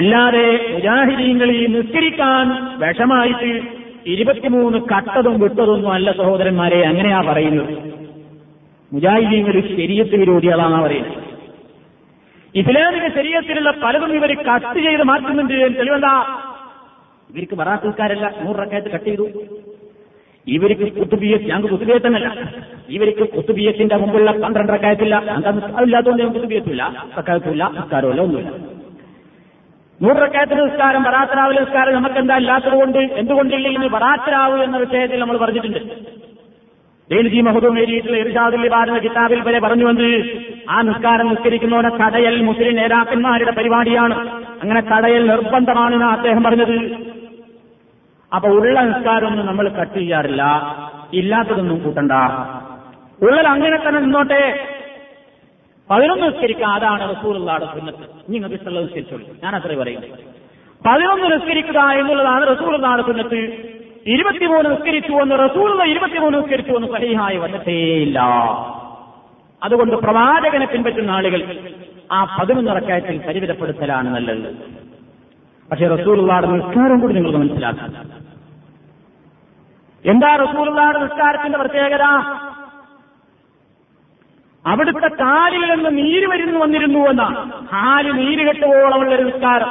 അല്ലാതെ മുജാഹിദീങ്ങളിൽ നിസ്കരിക്കാൻ വിഷമായിട്ട് ഇരുപത്തിമൂന്ന് കട്ടതും വിട്ടതൊന്നും അല്ല സഹോദരന്മാരെ. അങ്ങനെയാ പറയുന്നത്. മുജാഹിദീങ്ങൾ ശരീഅത്ത് വിരോധികളാണ് പറയുന്നത്. ഇസ്ലാമിക ശരീഅത്തിലുള്ള പലതും ഇവർ കട്ട് ചെയ്ത് മാറ്റുന്നുണ്ട്. തെളിവെന്താ? ഇവർക്ക് വറാത്തുകാരല്ല, നൂറ് റക്അത്ത് കട്ട് ചെയ്തു. ഇവർക്ക് കുത്തുബിയത്ത്, ഞങ്ങൾക്ക് കുത്തുബിയത്ത് എന്നല്ല, ഇവർക്ക് കുത്തുബിയത്തിന്റെ മുമ്പുള്ള പന്ത്രണ്ട് റക്അത്തില്ല. അതില്ലാത്തതുകൊണ്ട് ഞങ്ങൾ കുത്തുബിയത്തില്ല, റക്അത്തില്ല, നിസ്കാരമല്ല, ഒന്നുമില്ല. നൂറ് റക്അത്തിന്റെ നിസ്കാരം, ബറാത്തരാവിലെ നിസ്കാരം നമുക്ക് എന്താ ഇല്ലാത്തതുകൊണ്ട് എന്തുകൊണ്ടില്ല എന്ന് ബറാത്തരാവ് എന്ന വിഷയത്തിൽ നമ്മൾ പറഞ്ഞിട്ടുണ്ട്. ദേൽജി മഹദൂം എഴുതിയിട്ടുള്ള ഇർഷാദുൽ ഇബാദ് എന്ന കിതാബിൽ വരെ പറഞ്ഞു വന്ന് ആ നിസ്കാരം നിസ്കരിക്കുന്നവരെ തടയൽ മുസ്ലിം നേതാക്കന്മാരുടെ പരിപാടിയാണ്, അങ്ങനെ തടയൽ നിർബന്ധമാണെന്ന് അദ്ദേഹം പറഞ്ഞത്. അപ്പൊ ഉള്ള നിസ്കാരമൊന്നും നമ്മൾ കട്ട് ചെയ്യാറില്ല, ഇല്ലാത്തതൊന്നും കൂട്ടണ്ട, ഉള്ളൽ അങ്ങനെ തന്നെ നിന്നോട്ടെ, പതിനൊന്ന് നിസ്കരിക്കുക, അതാണ് റസൂലുള്ളാഹിയുടെ സുന്നത്ത്. നിങ്ങൾക്ക് ഇഷ്ടമുള്ളത് നിസ്കരിച്ചോളൂ, ഞാൻ അത്രേ പറയുന്നത്. പതിനൊന്ന് നിസ്കരിക്കുക എന്നുള്ളതാണ് റസൂലുള്ളാഹിയുടെ സുന്നത്ത്. ഇരുപത്തിമൂന്ന് നിസ്കരിച്ചു എന്ന് റസൂലുള്ള ഇരുപത്തിമൂന്ന് നിസ്കരിച്ചു എന്ന് സഹീഹായി വന്നിട്ടേയില്ല. അതുകൊണ്ട് പ്രവാചകനെ പിൻപറ്റുന്ന ആളുകൾ ആ പതിനൊന്ന് റക്അത്തിൽ പരിമിതപ്പെടുത്തലാണ് നല്ലത്. പക്ഷെ റസൂലുള്ളാഹിയുടെ നിസ്കാരം കൂടി നിങ്ങൾക്ക് മനസ്സിലാക്കാം. എന്താ റസൂലുള്ളാഹിയുടെ നിസ്കാരത്തിന്റെ പ്രത്യേകത? അവിടുത്തെ കാലിൽ നിന്ന് നീര് വരുന്നു വന്നിരുന്നു എന്നാണ്. കാല് നീര് കെട്ടുപോളമുള്ള ഒരു നിസ്കാരം.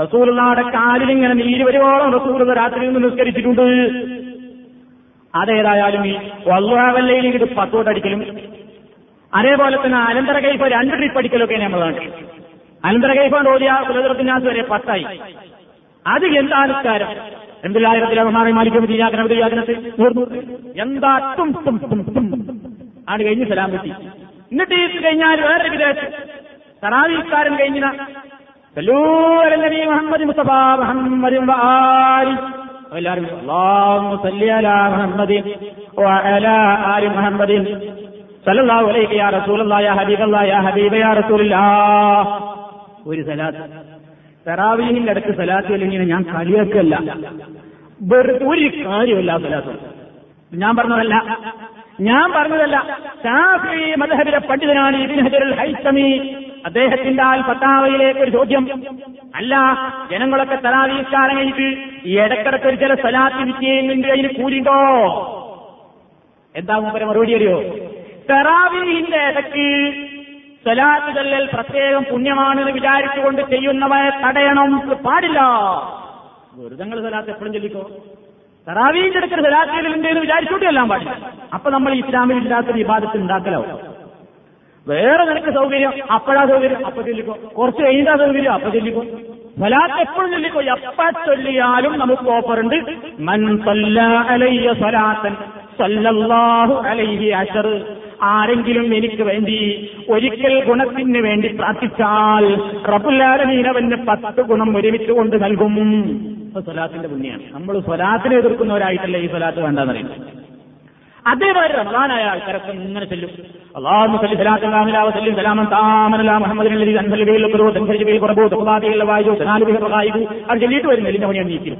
റസൂലുള്ളാഹിയുടെ കാലിൽ ഇങ്ങനെ നീര് വരുവോളം റസൂലുള്ള രാത്രിയിൽ നിന്ന് നിസ്കരിച്ചിട്ടുണ്ട്. അതേതായാലും ഈ വള്ളുവാവല്ലയിൽ ഇത് പത്ത് വട്ടടിക്കലും അതേപോലെ തന്നെ അനന്തര കൈഫ് രണ്ട് ട്രിപ്പ് അടിക്കലൊക്കെ നമ്മൾ കണ്ടു. അനന്തര കൈഫാണ് ഓടിയ പുലതിർത്തിനാസ് വരെ പത്തായി. അത് എന്താ നിസ്കാരം? എന്താ ആണ് കഴിഞ്ഞ് സലാം പറ്റി. എന്നിട്ട് ഈ കഴിഞ്ഞാൽ വേറെ വിദേശം തറാവീഹ്കാരം കഴിഞ്ഞ എല്ലാവരും ഒരു സലാത്ത് തറാവീഹിന്റെ അടുത്ത് സലാത്ത് ഇങ്ങനെ ഞാൻ കളിയാക്കല്ല, ഒരു കാര്യമല്ല സലാത്ത്. ഞാൻ പറഞ്ഞതല്ല ഞാൻ പറഞ്ഞതല്ല ശാഫിഈ മദ്ഹബിലെ പണ്ഡിതനാണ് ഇബ്നു ഹജറുൽ ഹൈതമി. അദ്ദേഹത്തിന്റെ ആൽ ഫത്താവയിലേക്ക് ഒരു ചോദ്യം, അല്ല ജനങ്ങളൊക്കെ തറാവീഹ്കാരം കഴിഞ്ഞിട്ട് ഈ ഇടക്കിടക്കൊരു ചില സലാത്ത് വിറ്റിയെങ്കിൽ അതിന് കൂലിണ്ടോ? എന്താ മൂപ്പരെ മറുപടി അറിയോ? തറാവീഹിന്റെ ഇടയ്ക്ക് സലാത്ത് ചൊല്ലൽ പ്രത്യേകം പുണ്യമാണെന്ന് വിചാരിച്ചുകൊണ്ട് ചെയ്യുന്നവയെ തടയണം, പാടില്ല. വെറുതങ്ങൾ സലാത്ത് എപ്പോഴും ചൊല്ലിക്കോ, തറാവീഹിന്റെ ഇടയ്ക്ക് സലാത്ത് ചൊല്ലുന്നുണ്ടെന്ന് വിചാരിച്ചോട്ട് എല്ലാം പാടില്ല. അപ്പൊ നമ്മൾ ഇസ്ലാമിൽ ഇല്ലാത്തൊരു ഇബാദത്ത് ഉണ്ടാക്കലാവും. വേറെ നിനക്ക് സൗകര്യം അപ്പഴാ സൗകര്യം അപ്പൊ ചൊല്ലിക്കോ, കുറച്ച് കഴിഞ്ഞാ സൗകര്യം അപ്പൊ ചൊല്ലിക്കോ. സലാത്ത് എപ്പോഴും ചൊല്ലിക്കോ, എപ്പ ചൊല്ലിയാലും നമുക്ക് ഓഫറുണ്ട്. മൻ സല്ല അലൈഹി സലാത്തൻ സല്ലല്ലാഹു അലൈഹി അശർ, ആരെങ്കിലും എനിക്ക് വേണ്ടി ഒരിക്കൽ ഗുണത്തിന് വേണ്ടി പ്രാർത്ഥിച്ചാൽ റബ്ബുൽ ആലമീൻ അവന് പത്ത് ഗുണം ഒരുമിച്ച് കൊണ്ട് നൽകും. സലാത്തിന്റെ പുണ്യാണ്. നമ്മൾ സലാത്തിനെ എതിർക്കുന്നവരായിട്ടല്ലേ ഈ സലാത്ത് വേണ്ടെന്നറിയുന്നത്. അതേപോലെ റമദാനായ ആൾക്കാരൊക്കെ ഇങ്ങനെ ചെല്ലും, അല്ലാഹുമ്മ സല്ലി സലാത്തൻ കാമില വസല്ലി സലാമൻ താമൻ അലാ മുഹമ്മദിൻ അല്ലദീ അൻസല ബിഹിൽ ഖുറൂ തൻഫരിജു ബിഹിൽ ഖുറബൂ തഖാദിഹിൽ വായിജു തനാലു ബിഹിൽ ഖായിബു. അവർ ചെല്ലിയിട്ട് വരും നെല്ലിന്റെ പണിയാണ് നീക്കിയത്.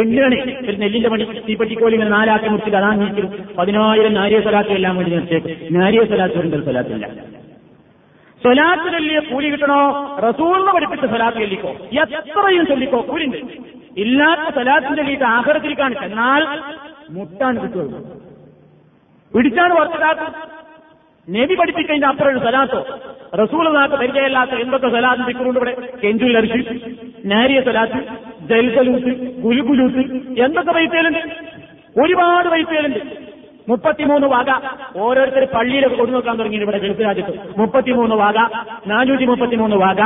എണ്ണണി ഒരു നെല്ലിന്റെ പണി തീപ്പറ്റിക്കോലി ഇങ്ങനെ നാലാക്കി മുറിച്ചിട്ട് അതാ നീക്കിയത്. പതിനായിരം നാരിയ സലാത്ത് എല്ലാം വേണ്ടി നിർത്തിയേക്കും. നാരിയ സലാത്ത് ഉണ്ട്, സലാത്തില്ല. സലാത്ത് ചൊല്ലിയ കൂലി കിട്ടണോ? റസൂലിനെ പഠിപ്പിച്ച സലാത്ത് ചൊല്ലിക്കോ, എത്രയും ചൊല്ലിക്കോ, കൂലിണ്ട്. ഇല്ലാത്ത സലാത്ത് ചൊല്ലിയിട്ട് ആഖിറത്തിലേക്കാണ് എന്നാൽ മുട്ടാണ് കിട്ടുള്ളൂ, പിടിച്ചാണ് വർത്തതാത്ത്. നബി പഠിപ്പിച്ചതിന്റെ അപ്പുറം സലാത്തോ? റസൂലുള്ളാഹിക്ക് പരിചയമില്ലാത്ത എന്തൊക്കെ സലാത്ത് ദിക്റുണ്ട് ഇവിടെ. കെഞ്ചുൽ അർശ്, നാരിയ സലാത്ത്, ജൽസലൂത്ത്, ഗുലുഗുലൂത്ത്, എന്തൊക്കെ വൈത്തേലുണ്ട്, ഒരുപാട് വൈത്തേലുണ്ട്. മുപ്പത്തിമൂന്ന് വാക ഓരോരുത്തർ പള്ളിയിലൊക്കെ കൊണ്ടു നോക്കാൻ തുടങ്ങി. ഇവിടെ ഗൾഫ് രാജ്യത്ത് മുപ്പത്തിമൂന്ന് വാക, നാനൂറ്റി മുപ്പത്തിമൂന്ന് വാക.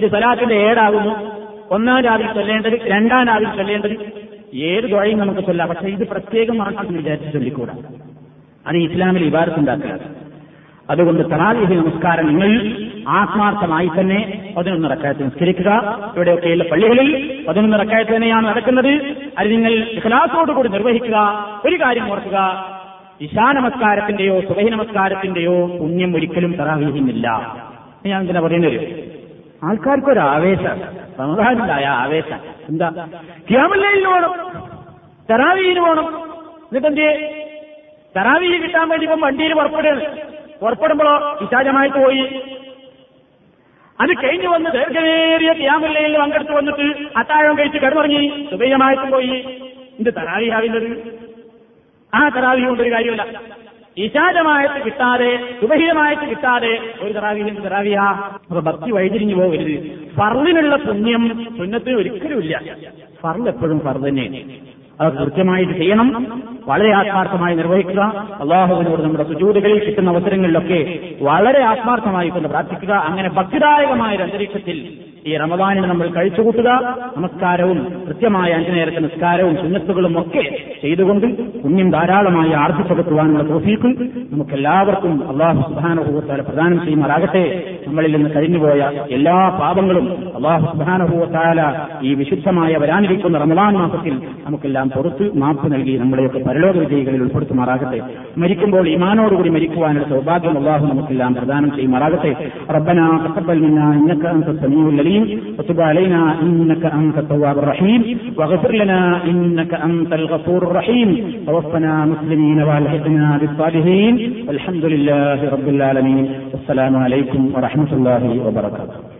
ഇത് സലാത്തിന്റെ ഏടാകുന്നു. ഒന്നാം രാവിൽ ചൊല്ലേണ്ടത്, രണ്ടാം രാവിൽ ചൊല്ലേണ്ടത്, ഏത് ദുആയും നമുക്ക് ചൊല്ലാം. പക്ഷെ ഇത് പ്രത്യേകം മാറ്റി വിചാരിച്ച് ചൊല്ലിക്കൂടാ. അത് ഇസ്ലാമിൽ ഇബാദത്ത് ഉണ്ടാക്കുക. അതുകൊണ്ട് തറാവീഹ് നമസ്കാരം നിങ്ങൾ ആത്മാർത്ഥമായി തന്നെ പതിനൊന്ന് റക്അത്ത് നിസ്കരിക്കുക. ഇവിടെയൊക്കെയുള്ള പള്ളികളിൽ പതിനൊന്ന് റക്അത്ത് തന്നെയാണ് നടക്കുന്നത്. അത് നിങ്ങൾ ഇഖ്ലാസോടുകൂടി നിർവഹിക്കുക. ഒരു കാര്യം ഓർക്കുക, ഇശാ നമസ്കാരത്തിന്റെയോ സുബ്ഹി നമസ്കാരത്തിന്റെയോ പുണ്യം ഒരിക്കലും തറാവീഹിനില്ല. ഞാൻ എന്തിനാ പറയുന്നത്? ആൾക്കാർക്കൊരാവേശം, സമുദായത്തിലായ ആവേശം എന്താ? ഖിയാമുല്ലൈലിന് പോകണം, തറാവീഹിന് പോകണം. എന്നിട്ടെന്ത്? തറാവീഹ് കിട്ടാൻ വേണ്ടി ഇപ്പം വണ്ടിയിൽ പുറപ്പെടുകയാണ്. പുറപ്പെടുമ്പോഴോ ഇശാ ജമാഅത്ത് പോയി, അത് കഴിഞ്ഞു വന്ന് ദീർഘനേറിയ ഖിയാമുല്ലൈലിൽ പങ്കെടുത്ത് വന്നിട്ട് അത്താഴം കഴിച്ച് കിടന്നുറങ്ങി, സുബ്ഹി ജമാഅത്ത് പോയി. ഇത് തറാവീഹ് ആവില്ലത്. ആ തറാവീഹ് കൊണ്ടൊരു കാര്യമല്ല. ഇശാ ജമാഅത്ത് കിട്ടാതെ, സുബ്ഹി ജമാഅത്ത് കിട്ടാതെ ഒരു തറാവീഹിൽ തറാവീഹാ. അപ്പൊ ഭക്തി വഴിതിരിഞ്ഞു പോകരുത്. ഫർളിനുള്ള പുണ്യം സുന്നത്തിന് ഒരിക്കലും ഇല്ല. ഫർള് എപ്പോഴും ഫർള് തന്നെയാണ്. അത് കൃത്യമായിട്ട് ചെയ്യണം, വളരെ ആത്മാർത്ഥമായി നിർവഹിക്കുക. അല്ലാഹുവിനോട് നമ്മുടെ സുജൂദുകളിൽ കിട്ടുന്ന അവസരങ്ങളിലൊക്കെ വളരെ ആത്മാർത്ഥമായി കൊണ്ട് പ്രാർത്ഥിക്കുക. അങ്ങനെ ഭക്തിദായകമായ ഒരു അന്തരീക്ഷത്തിൽ ഈ റമദാനിൽ നമ്മൾ കഴിച്ചുകൂട്ടുക. നമസ്കാരവും കൃത്യമായ അഞ്ചു നേരത്തെ നിസ്കാരവും സുന്നത്തുകളും ഒക്കെ ചെയ്തുകൊണ്ട് പുണ്യം ധാരാളമായി ആർജിച്ചെടുക്കുവാനുള്ള തൗഫീഖ് നമുക്കെല്ലാവർക്കും അല്ലാഹു സുബ്ഹാനഹു വ തആല പ്രദാനം ചെയ്യുമാറാകട്ടെ. നമ്മളിൽ നിന്ന് കഴിഞ്ഞുപോയ എല്ലാ പാപങ്ങളും അല്ലാഹു സുബ്ഹാനഹു വ തആല ഈ വിശുദ്ധമായ വരാനിരിക്കുന്ന റമദാൻ മാസത്തിൽ നമുക്കെല്ലാം പുറത്ത് മാപ്പ് നൽകി നമ്മളെയൊക്കെ പരലോക വിജയികളിൽ ഉൾപ്പെടുത്തുമാറാകട്ടെ. മരിക്കുമ്പോൾ ഈമാനോടുകൂടി മരിക്കുവാനുള്ള സൗഭാഗ്യം അല്ലാഹു നമുക്കെല്ലാം പ്രദാനം ചെയ്യുമാറാകട്ടെ. റബ്ബനാ തഖബ്ബൽ മിന്നാ ഇന്നക അൻത സമീഉൽ അലീം വതുബ് അലൈനാ ഇന്നക അൻത തവ്വാബുർ റഹീം വഗ്ഫിർ ലനാ ഇന്നക അൻതൽ ഗഫൂറുർ റഹീം തവഫനാ മുസ്ലിമീന വഅൽഹിഖനാ ബിസ്സാലിഹീൻ വൽഹംദുലില്ലാഹി റബ്ബിൽ ആലമീൻ. അസ്സലാമു അലൈക്കും വറഹ്മത്തുള്ളാഹി വബറകാതുഹു.